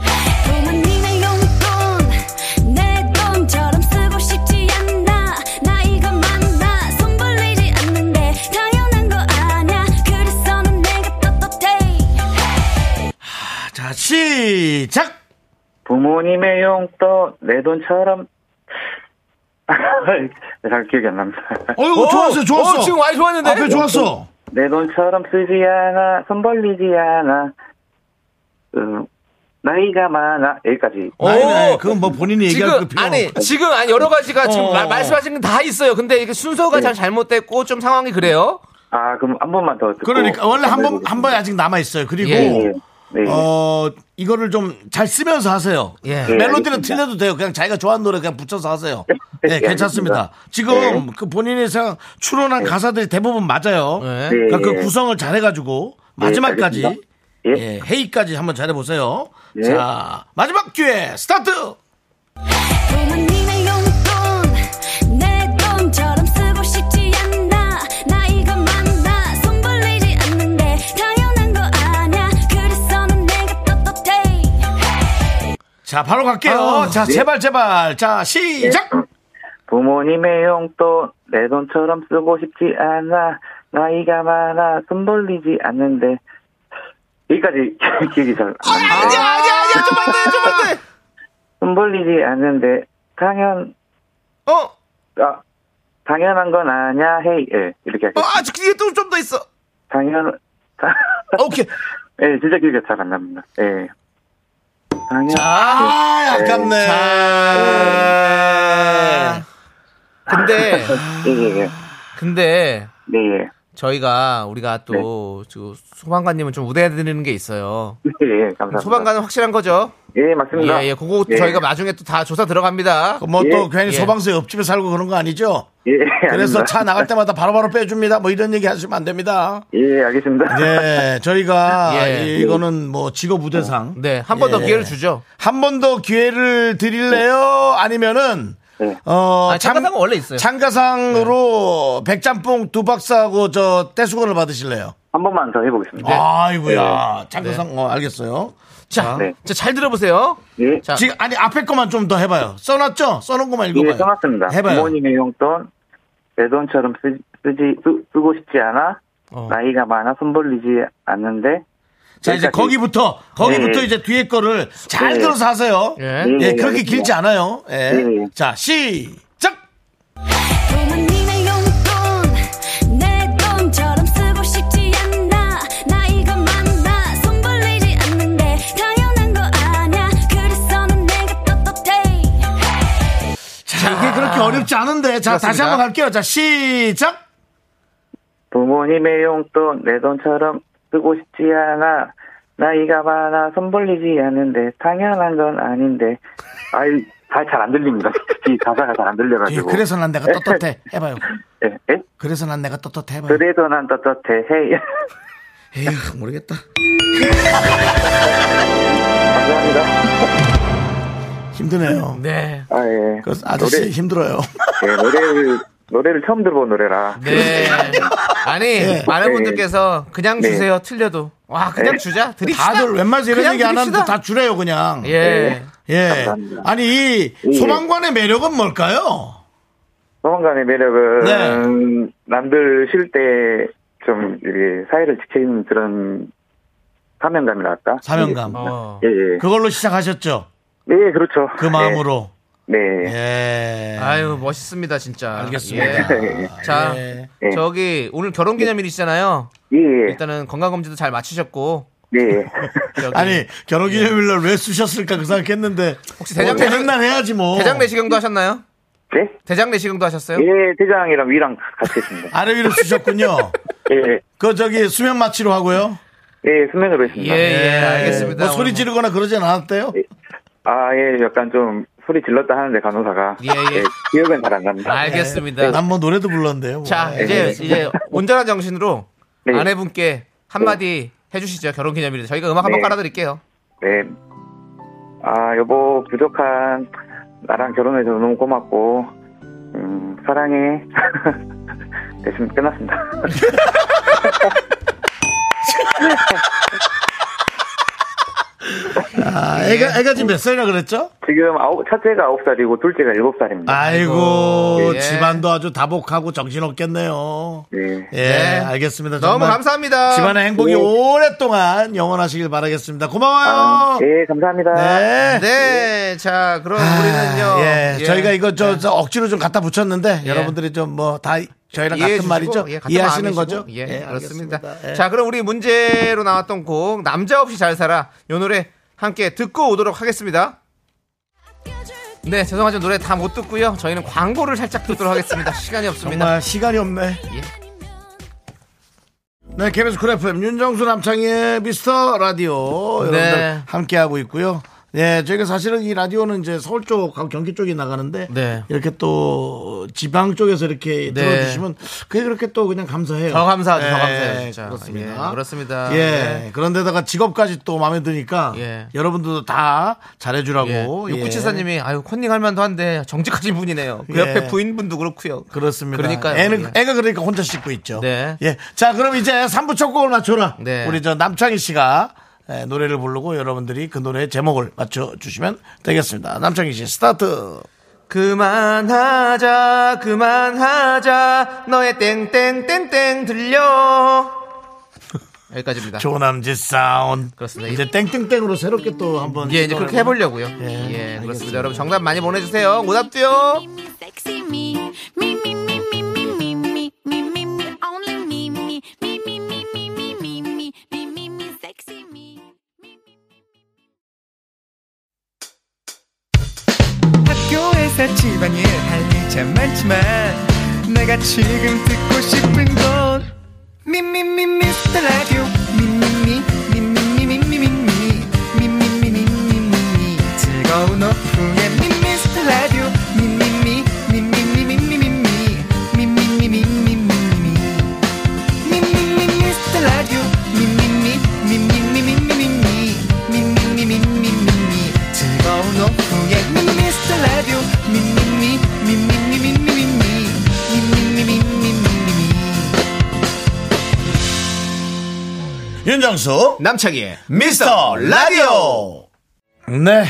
자, 시작. 부모님의 용돈 내 돈처럼. 잘 기억이 안 납니다. 어이구, 좋았어. 지금 많이 좋았는데. 앞에 좋았어. 내 돈처럼 쓰지 않아, 손 벌리지 않아. 나이가 많아. 여기까지. 오, 그건 뭐 본인이 얘기할 그 필요. 아니 여러 가지가 지금 말씀하신 건 다 있어요. 근데 이게 순서가 잘 잘못됐고 좀 상황이 그래요. 아, 그럼 한 번만 더 듣고. 그러니까 원래 한 번 아직 남아 있어요. 그리고 이거를 좀 잘 쓰면서 하세요. 예. 멜로디는 틀려도 돼요. 그냥 자기가 좋아하는 노래 그냥 붙여서 하세요. 네, 괜찮습니다. 지금 그 본인이 생각 추론한 가사들이 대부분 맞아요. 그러니까 그 구성을 잘해가지고 마지막까지. 예, 회의까지 한번 잘해보세요. 자, 마지막 기회 스타트. 부모님의 용돈 내 돈처럼 쓰고 싶지 않나. 나이가 많아 손 벌리지 않는데 당연한 거 아냐. 그래서 넌 내 자, 바로 갈게요. 자, 제발. 자, 시작! 부모님의 용돈 내 돈처럼 쓰고 싶지 않아. 나이가 많아 손 벌리지 않는데. 여기까지 기억이 잘 안 나. 아니야. 좀 안 돼. 손 벌리지 않는데 당연한 건 아냐. 헤이. 예, 이렇게 할게요. 아직 뒤에 또 좀 더 있어. 오케이. 예, 진짜 기억이 잘 안 납니다. 예. 아, 아깝네. 근데 네. 우리가 또 소방관님은 좀 우대해드리는 게 있어요. 네, 감사합니다. 소방관은 확실한 거죠? 네, 맞습니다. 예, 그거 저희가 나중에 또 다 조사 들어갑니다. 뭐 또 괜히 소방서 옆집에 살고 그런 거 아니죠? 예. 그래서 아닙니다. 차 나갈 때마다 바로바로 빼줍니다. 뭐 이런 얘기 하시면 안 됩니다. 예, 알겠습니다. 네, 저희가 이거는 뭐 직업 우대상. 네, 한 번 더 기회를 주죠. 한 번 더 기회를 드릴래요? 아니면은. 네. 참가상은 원래 있어요. 참가상으로 백짬뽕 두 박스하고 저 떼수건을 받으실래요? 한 번만 더 해보겠습니다. 네. 아이고야, 참가상 알겠어요. 자, 자, 잘 들어보세요. 네. 자, 지금 앞에 것만 좀 더 해봐요. 써놨죠? 써놓은 것만 읽어봐요. 네, 써놨습니다. 해봐요. 부모님의 용돈 내 돈처럼 쓰고 싶지 않아. 나이가 많아 손 벌리지 않는데. 자, 이제 거기부터 이제 뒤에 거를 잘 들어서 하세요. 예, 그렇게 길지 않아요. 예. 네. 자, 시작! 부모님의 용돈, 내 돈처럼 쓰고 싶지 않나. 나이가 많아, 손 벌리지 않는데. 당연한 거 아냐. 그래서 넌 내가 떳떳해. 자, 이게 그렇게 어렵지 않은데. 자, 그렇습니다. 다시 한번 갈게요. 자, 시작! 부모님의 용돈, 내 돈처럼 쓰고 싶지 않아. 나이가 많아 손 벌리지 않는데. 당연한 건 아닌데. 아이, 잘 안 들립니다. 이 가사가 잘 안 들려가지고. 예, 그래서 난 내가 떳떳해. 해봐요. 예? 그래서 난 내가 떳떳해. 해봐요. 그래서 난 떳떳해. 헤이. 에휴, 모르겠다. 감사합니다. 힘드네요. 네. 아, 예. 아저씨 노래, 힘들어요. 예, 노래를 처음 들어본 노래라. 네. 아니, 많은 분들께서 그냥 주세요. 틀려도. 와, 그냥 주자. 드립시다. 다들 웬만해서 이런 얘기 안 하는데 다 주래요, 그냥. 예. 감사합니다. 아니, 이 소방관의 매력은 뭘까요? 소방관의 매력은 남들 쉴 때 좀 이렇게 사회를 지키는 그런 사명감이랄까? 사명감. 예. 그걸로 시작하셨죠? 네, 그렇죠. 그 마음으로. 네. 예. 아유, 멋있습니다, 진짜. 알겠습니다. 자, 저기 오늘 결혼기념일이시잖아요. 예. 일단은 건강검진도 잘 마치셨고. 네. 아니, 결혼기념일날 왜 쑤셨을까 그 생각했는데. 혹시 대장날 해야지 뭐. 대장 내시경도 하셨나요? 네? 대장 내시경도 하셨어요? 예, 대장이랑 위랑 같이 했습니다. 아래 위로 쑤셨군요. 예. 그 저기 수면 마취로 하고요. 예, 수면으로 했습니다. 예, 알겠습니다. 뭐 소리 지르거나 그러진 않았대요? 아, 예, 약간 좀. 소리 질렀다 하는데 간호사가 기억은 잘 안 납니다. 알겠습니다. 난 뭐 노래도 불렀는데요. 뭐. 자, 이제 온전한 정신으로 아내분께 한마디 해주시죠. 결혼기념일에 저희가 음악 한번 깔아드릴게요. 네. 아, 여보, 부족한 나랑 결혼해줘서 너무 고맙고 사랑해. 대신 끝났습니다. 아, 애가 지금 몇 살이라 그랬죠? 지금 첫째가 9살이고 둘째가 7살입니다. 아이고, 집안도 아주 다복하고 정신없겠네요. 알겠습니다. 너무 감사합니다. 집안의 행복이 오랫동안 영원하시길 바라겠습니다. 고마워요. 네, 감사합니다. 네, 자, 그럼 우리는요. 저희가 이거 저 억지로 좀 갖다 붙였는데 여러분들이 좀 뭐 다 저희랑 같은 말이죠. 이해하시는 거죠? 예, 알겠습니다. 자, 그럼 우리 문제로 나왔던 곡 남자 없이 잘 살아 요 노래 함께 듣고 오도록 하겠습니다. 네, 죄송하지만 노래 다 못 듣고요. 저희는 광고를 살짝 듣도록 하겠습니다. 시간이 없습니다. 정말 시간이 없네. 네, KBS 쿨 FM 윤정수 남창희의 미스터 라디오 여러분들 함께하고 있고요. 네, 저희가 사실은 이 라디오는 이제 서울 쪽하고 경기 쪽이 나가는데 이렇게 또 지방 쪽에서 이렇게 들어주시면 그렇게 또 그냥 감사해요. 더 감사하죠. 더 감사해요. 진짜. 그렇습니다. 그렇습니다. 그런데다가 직업까지 또 마음에 드니까 여러분들도 다 잘해주라고. 6974님이 아유 컨닝 할 만도 한데 정직하신 분이네요. 그 옆에 부인분도 그렇고요. 그렇습니다. 그러니까 애가 그러니까 혼자 씻고 있죠. 네. 자, 그럼 이제 3부 첫 곡을 맞춰라. 우리 저 남창희 씨가 노래를 부르고 여러분들이 그 노래의 제목을 맞춰주시면 되겠습니다. 남창희 씨 스타트. 그만하자 그만하자 너의 땡땡땡땡 들려. 여기까지입니다. 조남지 사운드. 그렇습니다. 이제 땡땡땡으로 새롭게 또 한번 예 이제 그렇게 해보려고요. 예, 예 그렇습니다. 여러분 정답 많이 보내주세요. 오답도요. 학교에서 집안일 할 일 참 많지만 내가 지금 듣고 싶은 건 미미미 미스터라디오 미미미 미미미 미미미 미미미 미미미 즐거운 오픈에 미스터라디오 미미미 미미미 미미미 미미미 미미미 미미미 미스터라디오 미미미 미미미 미미미 미미미 미미미 즐거운 오픈에 라디오 미미미 미미미 미미미 미미미 미미미 윤정수 남창희의 미스터 라디오. 네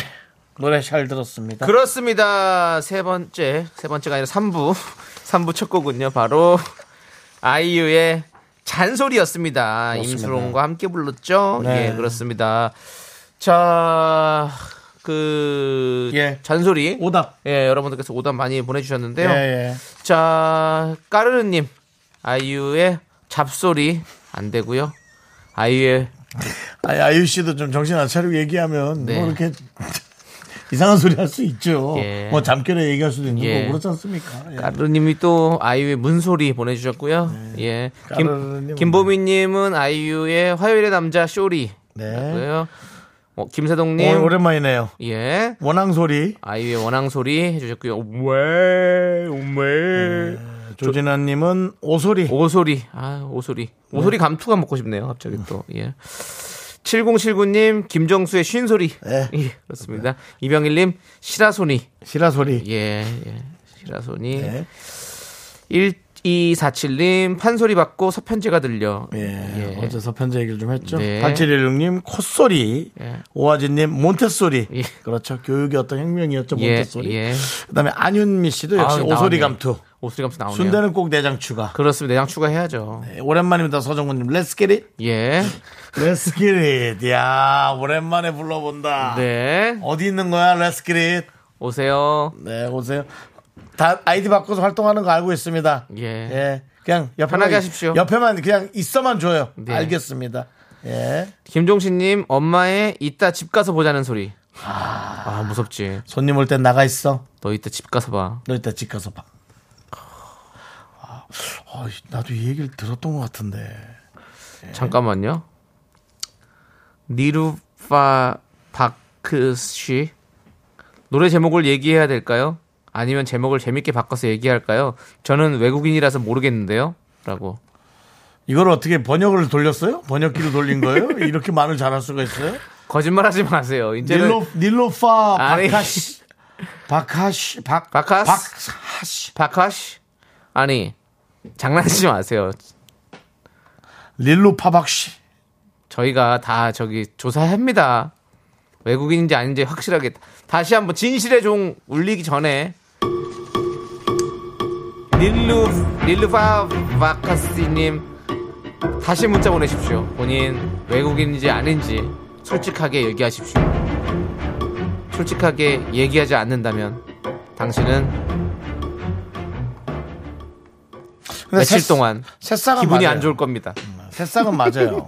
노래 잘 들었습니다. 그렇습니다. 세 번째가 아니라 3부 첫 곡은요 바로 아이유의 잔소리였습니다. 임수롱과 함께 불렀죠. 네. 예 그렇습니다. 자 예. 잔소리 오답 예 여러분들께서 오답 많이 보내주셨는데요. 예, 예. 자 까르르님 아이유의 잡소리 안 되고요. 아이유의 아이유 씨도 좀 정신 안 차리고 얘기하면 네. 뭐 이렇게 이상한 소리 할 수 있죠. 예. 뭐 잠결에 얘기할 수도 있는 예. 거 그렇지 않습니까? 예. 까르르님이 또 아이유의 문소리 보내주셨고요. 네. 예 김보미님은 아이유의 화요일의 남자 쇼리 네. 김세동님 오랜만이네요. 예, 원앙소리 아이유의 원앙소리 해주셨고요. 왜 조진아님은 오소리 감투가 먹고 싶네요. 갑자기 또 예. 7079님 김정수의 쉰소리 네. 예, 그렇습니다. 네. 이병일님 시라소니 예 시라소니 네. 1247님 판소리 받고 서편제가 들려. 예, 어제 서편제 얘기를 좀 했죠. 네. 8716님 콧소리. 예. 오하진님 몬테소리. 예. 그렇죠. 교육의 어떤 혁명이었죠. 몬테소리. 예. 그다음에 안윤미 씨도 역시 오소리 감투. 오소리 감투 나오네요. 순대는 꼭 내장 추가. 그렇습니다. 내장 추가 해야죠. 네, 오랜만입니다. 서정훈님 Let's get it. 예. Let's get it. 야 오랜만에 불러본다. 네. 어디 있는 거야 Let's get it. 오세요. 네 오세요. 다 아이디 바꿔서 활동하는 거 알고 있습니다. 예, 예. 그냥 편하게 하십시오. 옆에만 그냥 있어만 줘요. 네. 알겠습니다. 예. 김종신님 엄마의 이따 집 가서 보자는 소리. 아 무섭지. 손님 올 땐 나가 있어. 너 이따 집 가서 봐. 나도 이 얘기를 들었던 것 같은데. 예. 잠깐만요. 니루파 바크시 노래 제목을 얘기해야 될까요? 아니면 제목을 재밌게 바꿔서 얘기할까요? 저는 외국인이라서 모르겠는데요. 라고. 이걸 어떻게 번역을 돌렸어요? 번역기를 돌린 거예요? 이렇게 말을 잘할 수가 있어요? 거짓말하지 마세요. 이제는 닐로파 박하시 아니 장난치지 마세요. 닐로파 박시 저희가 다 저기 조사합니다. 외국인인지 아닌지 확실하게 다시 한번 진실의 종 울리기 전에 릴루파 바카스님 다시 문자 보내십시오. 본인 외국인인지 아닌지 솔직하게 얘기하십시오. 솔직하게 얘기하지 않는다면 당신은 며칠 동안 기분이 맞아요. 안 좋을 겁니다. 새싹은 맞아요.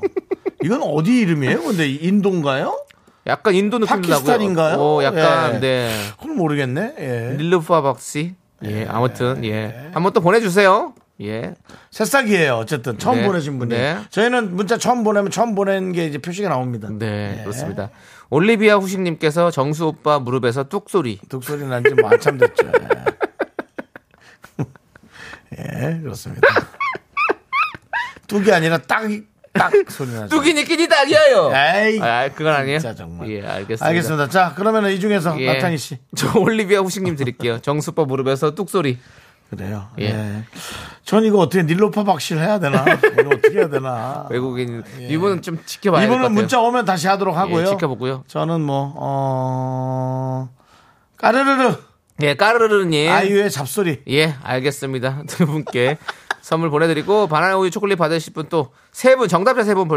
이건 어디 이름이에요? 근데 인도인가요? 약간 인도 느낌 나고요. 파키스탄인가요? 약간 예. 네. 그건 모르겠네. 예. 릴루파박시. 예. 아무튼 예. 한번 또 보내주세요. 예. 새싹이에요. 어쨌든 처음 네. 보내신 분이. 네. 저희는 문자 처음 보내면 처음 보낸 게 이제 표시가 나옵니다. 네. 예. 그렇습니다. 올리비아 후식님께서 정수 오빠 무릎에서 뚝소리. 뚝소리 난 지 한참 됐죠. 예. 그렇습니다. 뚝이 아니라 딱 소리 나죠. 뚝이니 끼니 딱이에요. 에이, 그건 아니에요. 진짜 정말. 예, 알겠습니다. 자, 그러면 이 중에서 남창희 씨, 저 올리비아 후식님 드릴게요. 정수빠 무릎에서 뚝 소리. 그래요. 예. 네. 전 이거 어떻게 닐로파 박실 해야 되나? 이거 어떻게 해야 되나? 외국인 예. 이분은 좀 지켜봐야 될 것 같아요. 이분은 문자 오면 다시 하도록 하고요. 예, 지켜보고요. 저는 까르르르. 예, 까르르르님. 아이유의 잡소리. 예, 알겠습니다. 두 분께 선물 보내드리고 바나나 우유 초콜릿 받으실 분 또 세 분 정답자 세 분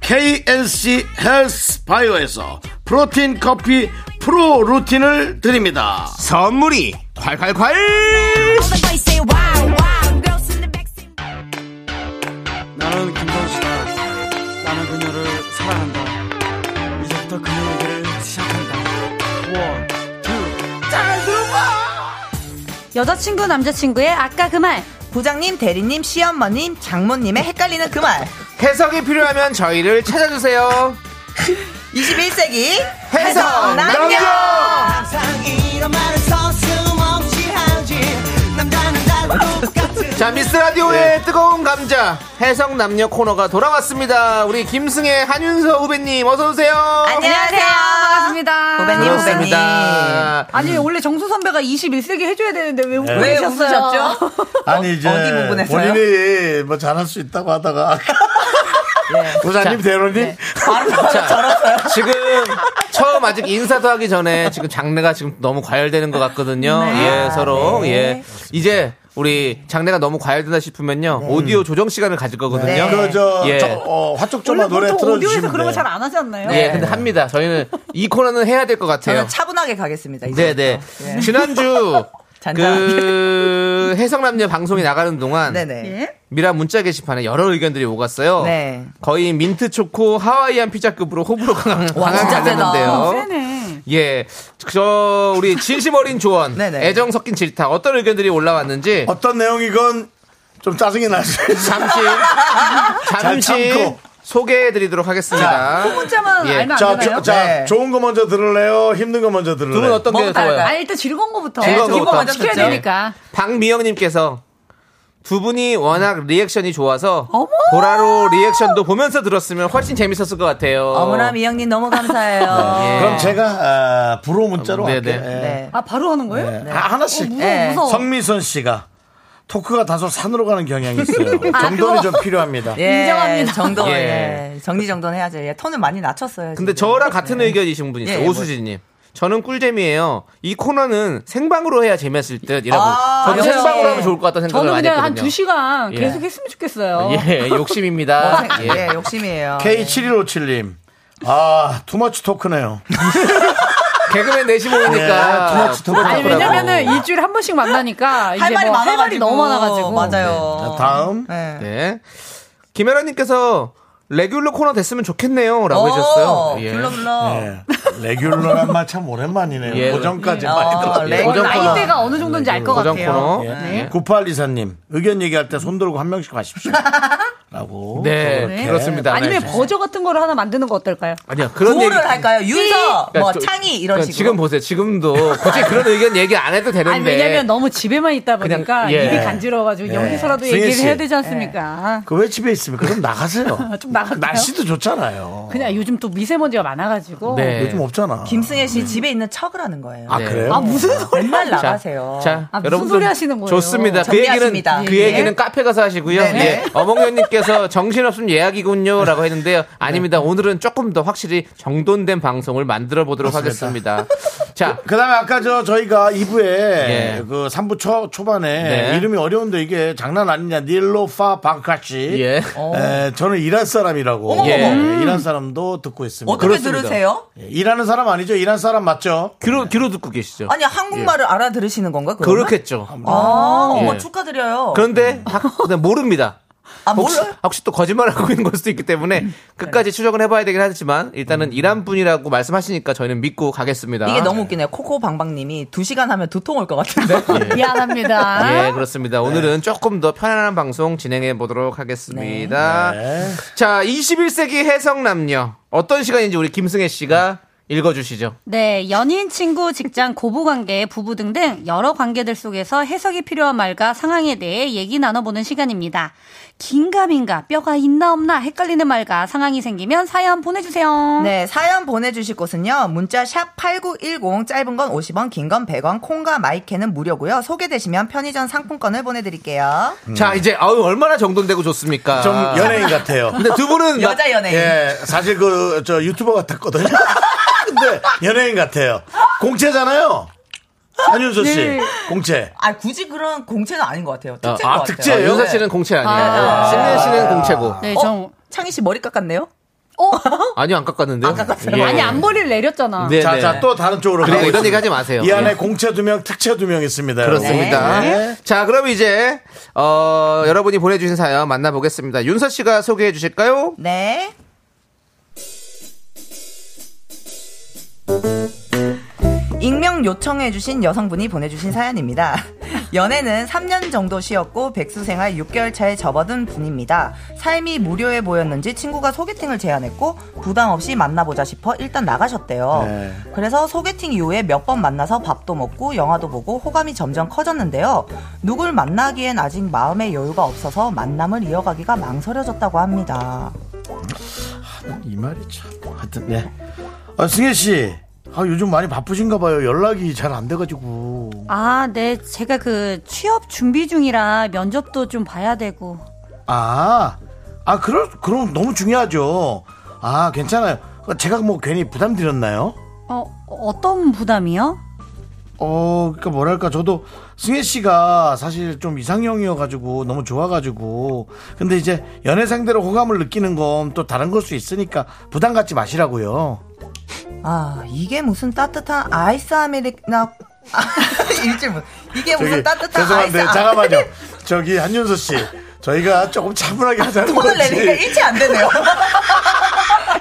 KNC 헬스 바이오에서 프로틴 커피 프로 루틴을 드립니다. 선물이 콸콸콸. 나는 김선수다. 나는 그녀를 사랑한다. 이제부터 그녀에게 여자친구 남자친구의 아까 그 말, 부장님 대리님 시어머님 장모님의 헷갈리는 그 말, 해석이 필요하면 저희를 찾아주세요. 21세기 해석 남녀. 자 미스라디오의 뜨거운 감자 해석 남녀 코너가 돌아왔습니다. 우리 김승혜 한윤서 후배님 어서오세요. 안녕하세요. 반갑습니다. 후배님. 아니 원래 정수 선배가 21세기 해줘야 되는데 왜 웃으셨어요? 아니 이제 어디 부분에서요? 본인이 뭐 잘할 수 있다고 하다가 예. 부장님 대로님 네. 바로 저렇어요. 지금 처음 아직 인사도 하기 전에 지금 장래가 지금 너무 과열되는 것 같거든요. 네. 예 서로 네. 예 이제. 우리 장래가 너무 과열된다 싶으면요 오디오 조정 시간을 가질 거거든요. 네. 그저 예. 화쪽 조마 노래 틀어주시면 돼요. 오디오에서 그런 거 잘 안 하지 않나요? 예, 네. 근데 합니다. 저희는 이 코너는 해야 될 것 같아요. 저는 차분하게 가겠습니다. 네네. 예. 지난주 그 해석남녀 방송이 나가는 동안 네네. 미라 문자 게시판에 여러 의견들이 오갔어요. 네. 거의 민트 초코 하와이안 피자급으로 호불호 강하다는데요. 예, 저 우리 진심 어린 조언, 애정 섞인 질타 어떤 의견들이 올라왔는지 어떤 내용이건 좀 짜증이 날 수 있어요. 잠시 소개해드리도록 하겠습니다. 그 문자만 예. 알면 안 되나요? 자, 좋은 거 먼저 들을래요? 힘든 거 먼저 들을래요? 두 분 어떤 게 좋아요? 아, 일단 즐거운 거부터. 기본 먼저 시켜야 되니까. 박미영님께서 두 분이 워낙 리액션이 좋아서 어머! 보라로 리액션도 보면서 들었으면 훨씬 재밌었을 것 같아요. 어머나 미영님 너무 감사해요. 네. 예. 그럼 제가 불호 문자로 할게요. 네. 아 바로 하는 거예요? 네. 네. 아, 하나씩. 무서워. 성미선 씨가. 토크가 다소 산으로 가는 경향이 있어요. 정돈이 좀 필요합니다. 예, 인정합니다. 정돈. 예. 정리정돈 해야죠. 예, 톤을 많이 낮췄어요. 근데 지금. 저랑 같은 의견이신 분이 있어요. 예, 오수진님. 저는 꿀잼이에요. 이 코너는 생방으로 해야 재미있을 듯이라고. 저는 생방으로 하면 좋을 것 같다는 생각을 많이 했거든요. 저는 그냥 한 2시간 계속 예. 했으면 좋겠어요. 예, 욕심입니다. 예, 욕심이에요. K7157님. 아, 투머치 토크네요. 개그맨 넷이 모이니까. 네, 아니, 왜냐면은 일주일에 한 번씩 만나니까. 이제 할 말이 너무 많아가지고. 맞아요. 네. 다음. 네. 네. 김혜라님께서 레귤러 코너 됐으면 좋겠네요. 라고 해주셨어요. 귤러블러. 예. 네. 레귤러란 말 참 오랜만이네요. 예. 고정까지 많이 들었어요. 나이대가 어느 정도인지 알 것 같아요. 고정 코너. 예. 네. 9824님, 의견 얘기할 때 손 들고 한 명씩 가십시오. 라고. 네, 네. 그렇습니다. 아니면 네. 버저 같은 거를 하나 만드는 거 어떨까요? 아니요, 그런 얘기 할까요? 윤서, 그러니까 뭐 또, 창의 이런 식으로. 지금 보세요. 지금도 굳이 그런 의견 얘기 안 해도 되는데. 아니, 왜냐면 너무 집에만 있다 보니까 그냥, 예. 입이 간지러워가지고 예. 여기서라도 얘기를 해야 되지 않습니까? 예. 그 왜 집에 있으면 그럼 나가세요. 좀 나가. 날씨도 좋잖아요. 그냥 요즘 또 미세먼지가 많아가지고. 네. 요즘 없잖아. 김승혜 씨 집에 있는 척을 하는 거예요. 아 그래요? 아 무슨 소리 나가세요? 자, 아, 무슨 여러분들 소리 하시는 거예요? 좋습니다. 정리하십니다. 그 얘기는 네. 카페 가서 하시고요. 네. 어몽현님께서 정신없으면 예약이군요라고 했는데요. 아닙니다. 오늘은 조금 더 확실히 정돈된 방송을 만들어 보도록 하겠습니다. 자, 그다음에 아까 저희가 2부에 네. 그 3부 초반에 네. 이름이 어려운데 이게 장난 아니냐 닐로파 방카치. 예. 저는 이란 사람이라고. 예. 이란 사람도 듣고 있습니다. 어떻게 그렇습니다. 들으세요? 예. 일하는 사람 아니죠? 이란 사람 맞죠? 귀로 듣고 계시죠? 아니 한국말을 예. 알아들으시는 건가? 그러면? 그렇겠죠. 아, 예. 어머 축하드려요. 그런데 모릅니다. 아, 혹시 또 거짓말하고 있는 걸 수도 있기 때문에 끝까지 추적을 해봐야 되긴 하지만 일단은 이란 분이라고 말씀하시니까 저희는 믿고 가겠습니다. 이게 너무 웃기네요. 코코방방님이 2시간 하면 두통 올 것 같은데. 예. 미안합니다. 예, 그렇습니다. 오늘은 네. 조금 더 편안한 방송 진행해 보도록 하겠습니다. 네. 자, 21세기 해석남녀 어떤 시간인지 우리 김승혜 씨가 읽어주시죠. 네, 연인, 친구, 직장, 고부관계, 부부 등등 여러 관계들 속에서 해석이 필요한 말과 상황에 대해 얘기 나눠보는 시간입니다. 긴가민가, 뼈가 있나 없나 헷갈리는 말과 상황이 생기면 사연 보내주세요. 네, 사연 보내주실 곳은요. 문자 샵 8910, 짧은 건 50원, 긴 건 100원, 콩과 마이크는 무료고요. 소개되시면 편의점 상품권을 보내드릴게요. 자, 이제 얼마나 정돈되고 좋습니까? 좀 연예인 같아요. 근데 두 분은 여자 연예인. 예, 사실 저 유튜버 같았거든요. 근데 연예인 같아요. 공채잖아요. 한윤서 씨 네. 공채. 아 굳이 그런 공채는 아닌 것 같아요. 특채인 것 같아요. 특채예요. 윤서 씨는 공채 아니에요. 승혜 씨는 공채고. 네, 창희 씨 머리 깎았네요. 아니요, 안 깎았는데요. 예. 아니, 앞머리를 내렸잖아. 네, 자, 또 다른 쪽으로. 그리고 이런 얘기 하지 마세요. 이 안에 네. 공채 2명, 특채 2명 있습니다. 그렇습니다. 네. 네. 자, 그럼 이제, 여러분이 보내주신 사연 만나보겠습니다. 윤서 씨가 소개해 주실까요? 네. 익명 요청해주신 여성분이 보내주신 사연입니다. 연애는 3년 정도 쉬었고 백수생활 6개월 차에 접어든 분입니다. 삶이 무료해 보였는지 친구가 소개팅을 제안했고 부담 없이 만나보자 싶어 일단 나가셨대요. 네. 그래서 소개팅 이후에 몇 번 만나서 밥도 먹고 영화도 보고 호감이 점점 커졌는데요. 누굴 만나기엔 아직 마음의 여유가 없어서 만남을 이어가기가 망설여졌다고 합니다. 이 말이 참... 하여튼 네. 승혜 씨, 요즘 많이 바쁘신가 봐요. 연락이 잘 안 돼가지고. 아, 네. 제가 취업 준비 중이라 면접도 좀 봐야 되고. 그럼 너무 중요하죠. 아, 괜찮아요. 제가 괜히 부담 드렸나요? 어떤 부담이요? 그러니까 뭐랄까 저도 승혜 씨가 사실 좀 이상형이어가지고 너무 좋아가지고 근데 이제 연애 상대로 호감을 느끼는 건 또 다른 걸 수 있으니까 부담 갖지 마시라고요. 아, 이게 무슨 따뜻한 아이스 아메리카노. 이게 무슨 따뜻한 죄송한데, 아이스 아메리카노. 잠깐만요. 저기 한윤서 씨, 저희가 조금 차분하게 하자는 거지. 톤을 내니까 일치 안 되네요.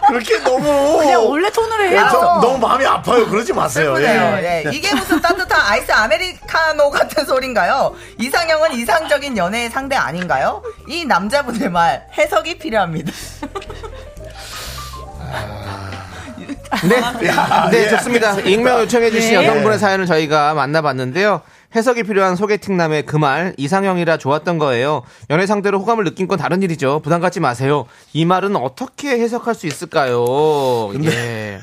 그렇게 너무 그냥 원래 톤으로 해요. 너무 마음이 아파요. 그러지 마세요. 예. 예. 이게 무슨 따뜻한 아이스 아메리카노 같은 소린가요? 이상형은 이상적인 연애의 상대 아닌가요? 이 남자분의 말 해석이 필요합니다. 네, 네, 좋습니다. 익명 요청해주신 네. 여성분의 사연을 저희가 만나봤는데요. 해석이 필요한 소개팅남의 그 말, 이상형이라 좋았던 거예요. 연애 상대로 호감을 느낀 건 다른 일이죠. 부담 갖지 마세요. 이 말은 어떻게 해석할 수 있을까요? 근데...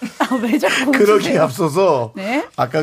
예. 왜 자꾸 그러기에 앞서서 네? 아까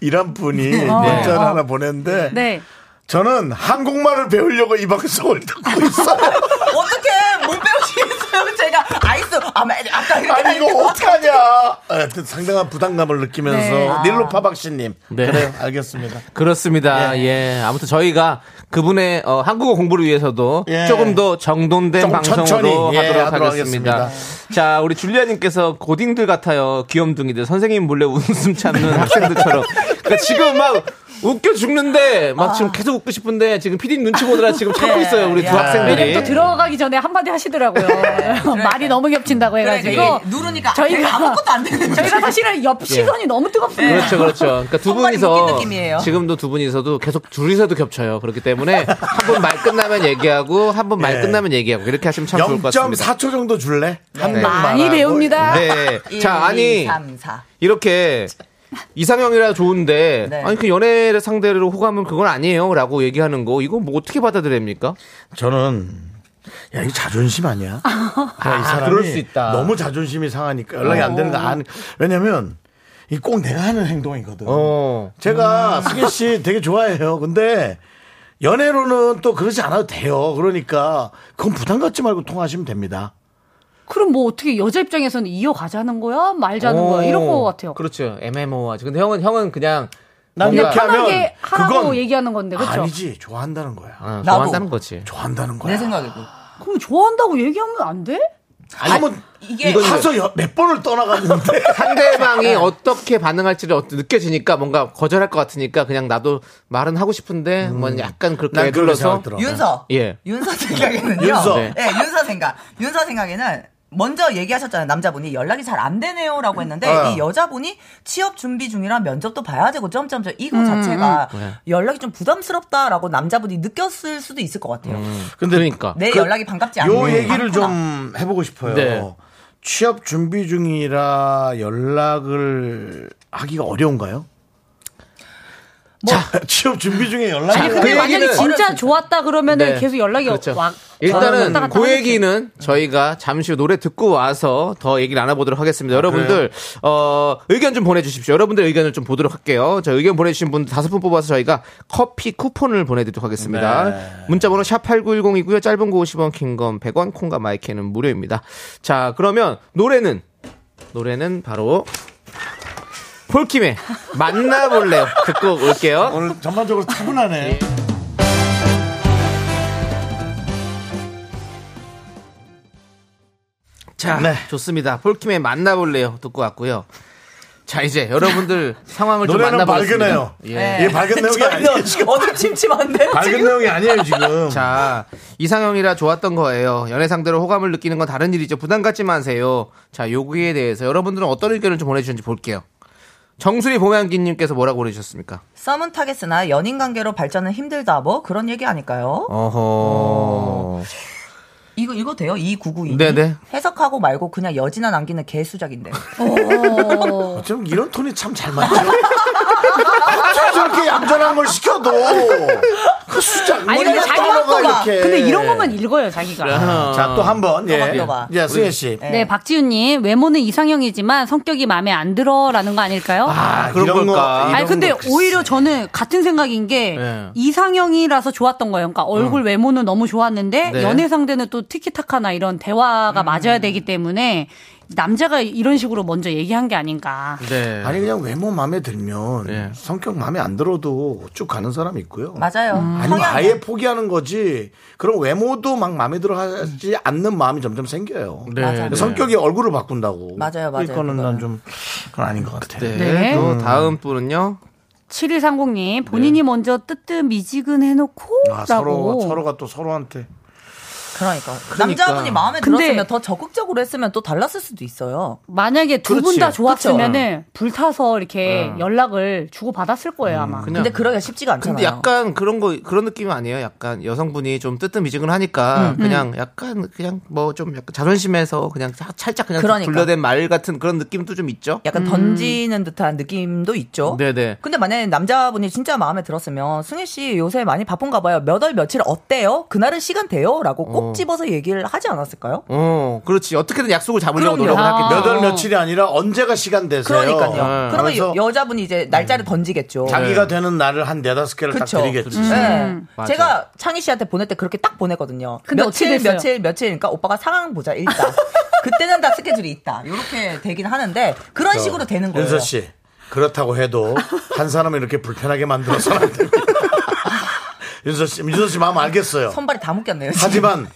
이란 분이 문자를 하나 보냈는데 네. 저는 한국말을 배우려고 이 방송을 듣고 있어요. 어떻게 못 배우시겠어요? 제가 아이스 아니 이거 어떡하냐. 상당한 부담감을 느끼면서 네. 닐로파박씨님 네. 그래요, 알겠습니다. 그렇습니다. 네. 예, 아무튼 저희가 그분의 한국어 공부를 위해서도 예. 조금 더 정돈된 방송으로 하도록 하겠습니다. 자, 우리 줄리아님께서 고딩들 같아요. 귀염둥이들 선생님 몰래 웃음 참는 학생들처럼. 그러니까 지금 막 웃겨 죽는데 막 지금 계속 웃고 싶은데 지금 피디님 눈치 보느라 지금 참고 있어요. 우리 두 학생들이. 또 들어가기 전에 한마디 하시더라고요. 말이 너무 겹친다고 해가지고. 그래, 누르니까 저희가 아무것도 안 되는. 저희가 사실은 옆 시선이 너무 뜨겁습니다. 그렇죠, 그렇죠. 그러니까 두 분이서 지금도 두 분이서도 계속 둘이서도 겹쳐요. 그렇기 때문에 한 분 말 끝나면 얘기하고 한 분 말 끝나면 얘기하고 이렇게 하시면 참 좋을 것 같습니다. 0.4초 정도 줄래? 한 번 많이 배웁니다. 네. 1, 자, 아니 2, 3, 4. 이렇게. 이상형이라 좋은데 네. 아니 그 연애를 상대로 호감은 그건 아니에요라고 얘기하는 거 이거 뭐 어떻게 받아들입니까? 저는 야 이거 자존심 아니야? 야, 이 사람이 그럴 수 있다. 너무 자존심이 상하니까 연락이 안 되는 거 아니. 왜냐면 이 꼭 내가 하는 행동이거든. 제가 승혜 씨 되게 좋아해요. 근데 연애로는 또 그러지 않아도 돼요. 그러니까 그건 부담 갖지 말고 통화하시면 됩니다. 그럼 뭐 어떻게 여자 입장에서는 이어가자는 거야? 말자는 거야? 이런 거 같아요. 그렇죠. 애매모호하지. 근데 형은 그냥 난 이렇게 하면 그건 얘기하는 건데 그렇죠? 아니지. 좋아한다는 거야. 아, 좋아한다는 거지. 좋아한다는 거야. 내 생각에도. 그럼 좋아한다고 얘기하면 안 돼? 아니 이게 가서 몇 번을 떠나갔는데 상대방이 어떻게 반응할지를 느껴지니까 뭔가 거절할 것 같으니까 그냥 나도 말은 하고 싶은데 뭐 약간 그렇게 애둘러서 윤서. 예. 윤서 생각에는요. 윤서. 네. 네, 윤서 생각에는. 먼저 얘기하셨잖아요. 남자분이 연락이 잘 안 되네요라고 했는데 이 여자분이 취업 준비 중이라 면접도 봐야 되고 점점점 이거 자체가 연락이 좀 부담스럽다라고 남자분이 느꼈을 수도 있을 것 같아요. 근데 그러니까 내 연락이 반갑지 않네. 요 얘기를 좀 해보고 싶어요. 네. 취업 준비 중이라 연락을 하기가 어려운가요? 뭐 자, 취업 준비 중에 연락이 아니 근데 만약에 진짜 좋았다 그러면은 네. 계속 연락이 그렇죠. 일단은 그 얘기는 저희가 잠시 후 노래 듣고 와서 더 얘기를 나눠보도록 하겠습니다. 여러분들 의견 좀 보내주십시오. 여러분들 의견을 좀 보도록 할게요. 저 의견 보내주신 분들 5분 뽑아서 저희가 커피 쿠폰을 보내드리도록 하겠습니다. 네. 문자번호 샵8910이고요. 짧은 거 50원, 긴 건 100원, 콩과 마이크는 무료입니다. 자 그러면 노래는 바로 폴킴의 만나볼래요 듣고 올게요. 오늘 전반적으로 차분하네. 자 네. 좋습니다. 폴킴의 만나볼래요 듣고 왔고요. 자 이제 여러분들 상황을 좀 만나보겠습니다. 노래는 밝은 내용. 예, 밝은 내용이 아니에요. 지금 어느 침침한데? 밝은 내용이 아니에요 지금. 자 이상형이라 좋았던 거예요. 연애 상대로 호감을 느끼는 건 다른 일이죠. 부담 갖지 마세요. 자 여기에 대해서 여러분들은 어떤 의견을 좀 보내주는지 볼게요. 정수리 봉양기님께서 뭐라고 보내주셨습니까? 썸은 타겠으나 연인 관계로 발전은 힘들다 뭐 그런 얘기 아닐까요? 어허. 이거 돼요? 2992. 네네. 해석하고 말고 그냥 여지나 남기는 개수작인데. 좀 이런 톤이 참 잘 맞죠? 저렇게 얌전한 걸 시켜도 그 수작. 아니 근데 자기가 이렇게. 근데 이런 것만 읽어요 자기가. 자 또 한 번. 예. 승혜 씨. 네 박지윤님 외모는 이상형이지만 성격이 마음에 안 들어라는 거 아닐까요? 아 그런 거. 아니 근데 거 오히려 저는 같은 생각인 게 이상형이라서 좋았던 거예요. 그러니까 얼굴 외모는 너무 좋았는데 연애 상대는 또 티키타카나 이런 대화가 맞아야 되기 때문에. 남자가 이런 식으로 먼저 얘기한 게 아닌가. 네. 아니 그냥 외모 마음에 들면 성격 마음에 안 들어도 쭉 가는 사람이 있고요. 맞아요. 아니면 아예 포기하는 거지. 그럼 외모도 막 마음에 들어하지 않는 마음이 점점 생겨요. 네. 맞아요. 성격이 얼굴을 바꾼다고. 맞아요. 이거는 난 좀 그건 아닌 것 같아요. 네. 네. 또 다음 분은요. 7130님 본인이 먼저 뜨뜻 미지근 해놓고 서로가 또 서로한테. 그러니까. 남자분이 마음에 들었으면 더 적극적으로 했으면 또 달랐을 수도 있어요. 만약에 두 분 다 좋았으면은 불타서 이렇게 연락을 주고 받았을 거예요 아마. 근데 그러기가 쉽지가 않잖아요. 근데 약간 그런 느낌이 아니에요. 약간 여성분이 좀 뜨뜻미지근하니까 그냥 약간 뭐 좀 약간 자존심에서 그냥 살짝 그러니까. 둘러댄 말 같은 그런 느낌도 좀 있죠. 약간 던지는 듯한 느낌도 있죠. 네네. 근데 만약에 남자분이 진짜 마음에 들었으면 승희 씨 요새 많이 바쁜가 봐요. 몇 월 며칠 어때요? 그날은 시간 돼요?라고 꼭 집어서 얘기를 하지 않았을까요? 그렇지. 어떻게든 약속을 잡으려고 노력을 하겠죠. 몇 월 며칠이 아니라 언제가 시간 되세요? 그러니까요. 그러면 여자분이 이제 날짜를 던지겠죠. 자기가 되는 날을 한 4-5개를 딱 드리겠지. 제가 창희 씨한테 보낼 때 그렇게 딱 보냈거든요. 근데 며칠이니까 오빠가 상황 보자 일단. 그때는 다 스케줄이 있다. 이렇게 되긴 하는데 그런 식으로 되는 거예요. 윤서 씨 그렇다고 해도 한 사람을 이렇게 불편하게 만들어서는 안 됩니다. 윤서 씨 마음 알겠어요. 손발이 다 묶였네요. 지금. 하지만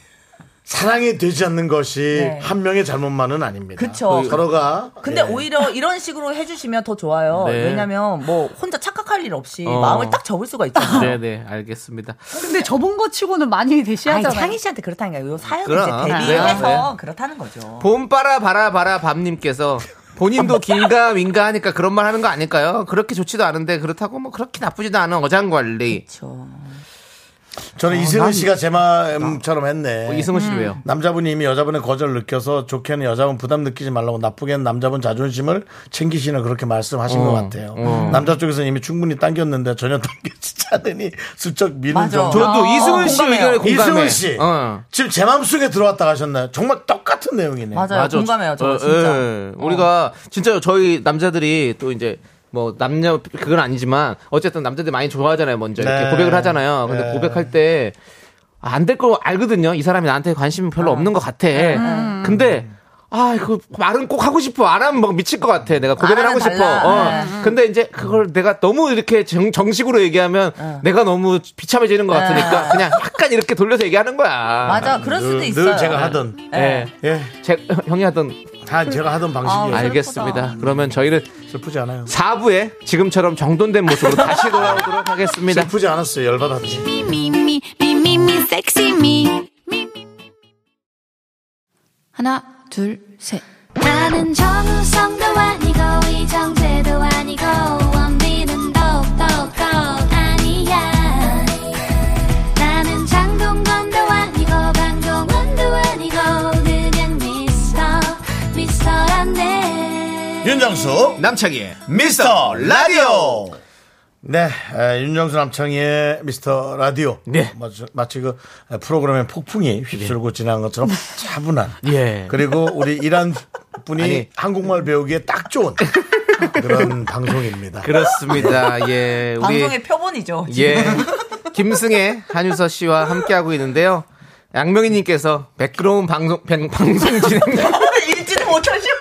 사랑이 되지 않는 것이 한 명의 잘못만은 아닙니다. 그렇죠. 서로가. 근데 오히려 이런 식으로 해주시면 더 좋아요. 네. 왜냐하면 뭐 혼자 착각. 생각할 일 없이 마음을 딱 접을 수가 있잖아요. 네네, 알겠습니다. 근데 접은 거 치고는 많이 대시하잖아요. 창희 씨한테 그렇다는 거예요. 사연을 이제 대비해서 네. 그렇다는 거죠. 봄바라 바라바라 밤님께서 본인도 긴가 윙가 하니까 그런 말 하는 거 아닐까요? 그렇게 좋지도 않은데 그렇다고 뭐 그렇게 나쁘지도 않은 어장관리. 그렇죠. 저는 이승훈 씨가 제 마음처럼 했네. 이승훈 씨는 왜요? 남자분이 이미 여자분의 거절을 느껴서 좋게는 여자분 부담 느끼지 말라고 나쁘게는 남자분 자존심을 챙기시는 그렇게 말씀하신 것 같아요. 남자 쪽에서는 이미 충분히 당겼는데 전혀 당겨지지 않으니 슬쩍 미는 정도. 저도 이승훈 씨 의견에 공감해. 이승훈 씨 지금 제 마음속에 들어왔다 가셨나요? 정말 똑같은 내용이네요. 맞아요. 공감해요. 저 진짜. 우리가 진짜 저희 남자들이 또 이제 뭐 남녀 그건 아니지만 어쨌든 남자들 많이 좋아하잖아요. 먼저 이렇게 네. 고백을 하잖아요. 근데 네. 고백할 때 안 될 거 알거든요. 이 사람이 나한테 관심이 별로 없는 것 같아. 근데 아 그 말은 꼭 하고 싶어. 안 하면 막 미칠 것 같아. 내가 고백을 하고 달라. 싶어. 근데 이제 그걸 내가 너무 이렇게 정식으로 얘기하면 내가 너무 비참해지는 것 같으니까 그냥 약간 이렇게 돌려서 얘기하는 거야. 맞아. 그럴 수도 있어요. 늘 제가 하던 형이 하던 제가 하던 방식이에요. 알겠습니다. 그러면 저희는 슬프지 않아요. 4부에 지금처럼 정돈된 모습으로 다시 돌아오도록 하겠습니다. 슬프지 않았어요. 열받았지. 하나, 둘, 셋. 나는 정우성도 아니고 이정재도 아니고 원빈은 더욱더 아니야. 나는 장동건도 아니고 방종원도 아니고 윤정수 남창희의 미스터 라디오. 네, 윤정수 남창희의 미스터 라디오. 네, 마치 그 프로그램의 폭풍이 휩쓸고 지나간 것처럼 차분한. 예. 그리고 우리 일한 분이 한국말 배우기에 딱 좋은. 그런 방송입니다. 그렇습니다. 예, 우리 방송의 표본이죠. 지금. 예, 김승혜 한윤서 씨와 함께 하고 있는데요. 양명희님께서 매끄러운 방송 진행. 읽지는 못하시오.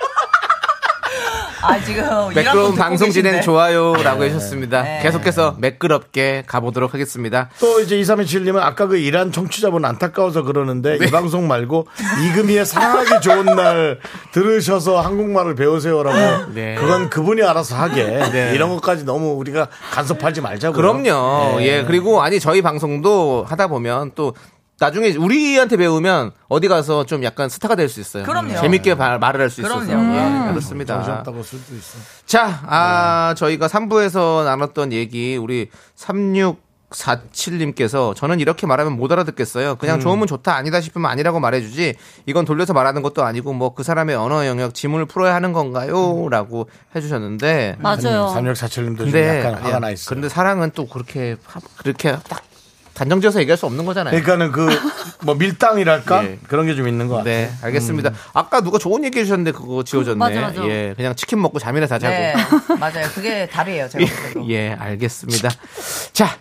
아, 지금 매끄러운 방송 진행 좋아요라고 하셨습니다. 네. 계속해서 매끄럽게 가보도록 하겠습니다. 또 이제 2327님은 아까 그 이란 청취자분 안타까워서 그러는데 네. 이 방송 말고 이금희의 사랑하기 좋은 날 들으셔서 한국말을 배우세요라고 네. 그건 그분이 알아서 하게 네. 이런 것까지 너무 우리가 간섭하지 말자고요. 그럼요. 네. 예, 그리고 아니 저희 방송도 하다 보면 또 나중에 우리한테 배우면 어디 가서 좀 약간 스타가 될 수 있어요. 그럼요. 재밌게 말을 할 수 있어서. 예, 그렇습니다. 자, 저희가 3부에서 나눴던 얘기 우리 3647님께서 저는 이렇게 말하면 못 알아듣겠어요. 그냥 좋으면 좋다 아니다 싶으면 아니라고 말해주지 이건 돌려서 말하는 것도 아니고 뭐 그 사람의 언어 영역 지문을 풀어야 하는 건가요? 라고 해주셨는데 맞아요. 3647님도 근데, 좀 약간 화가 나 있어요. 근데 사랑은 또 그렇게 딱 단정지어서 얘기할 수 없는 거잖아요. 그러니까는 뭐 밀당이랄까 예. 그런 게 좀 있는 것 같아요. 네, 알겠습니다. 아까 누가 좋은 얘기 해주셨는데 그거 지워졌네. 맞아. 예, 그냥 치킨 먹고 잠이나 자자고. 네, 맞아요. 그게 답이에요. 제가 예, 알겠습니다. 자,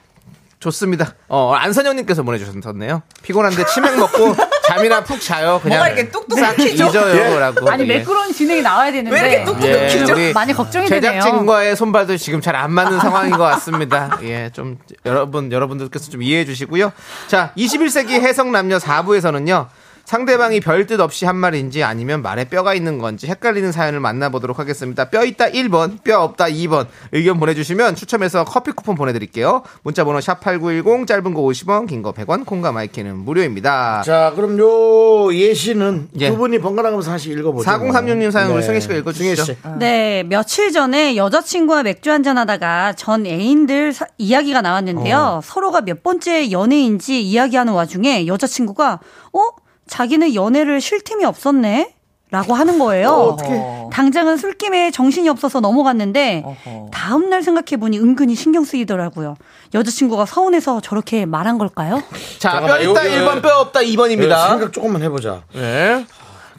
좋습니다. 안선영님께서 보내주셨네요. 피곤한데 치맥 먹고 잠이나 푹 자요. 그냥 뭐가 이렇게 뚝뚝 삭히죠. 잊어요라고. 아니 매끄러운 진행이 나와야 되는데 왜 이렇게 뚝뚝 삭히죠? 예, 많이 걱정이 되네요. 제작진과의 손발도 지금 잘 안 맞는 상황인 것 같습니다. 예, 좀 여러분들께서 좀 이해해 주시고요. 자, 21세기 해석남녀 4부에서는요. 상대방이 별뜻 없이 한 말인지 아니면 말에 뼈가 있는 건지 헷갈리는 사연을 만나보도록 하겠습니다. 뼈 있다 1번, 뼈 없다 2번. 의견 보내주시면 추첨해서 커피 쿠폰 보내드릴게요. 문자번호 샵8910, 짧은 거 50원, 긴 거 100원, 콩과 마이키는 무료입니다. 자, 그럼 요 예시는 예. 두 분이 번갈아 가면서 다시 읽어보죠. 4036님 사연 네. 우리 승혜 씨가 읽어주시죠. 네, 며칠 전에 여자친구와 맥주 한잔하다가 전 애인들 이야기가 나왔는데요. 서로가 몇 번째 연애인지 이야기하는 와중에 여자친구가 자기는 연애를 쉴 틈이 없었네? 라고 하는 거예요. 어떡해. 당장은 술김에 정신이 없어서 넘어갔는데 다음날 생각해보니 은근히 신경 쓰이더라고요. 여자친구가 서운해서 저렇게 말한 걸까요? 자, 뼈 있다 1번, 뼈 없다 2번입니다. 생각 조금만 해보자. 네.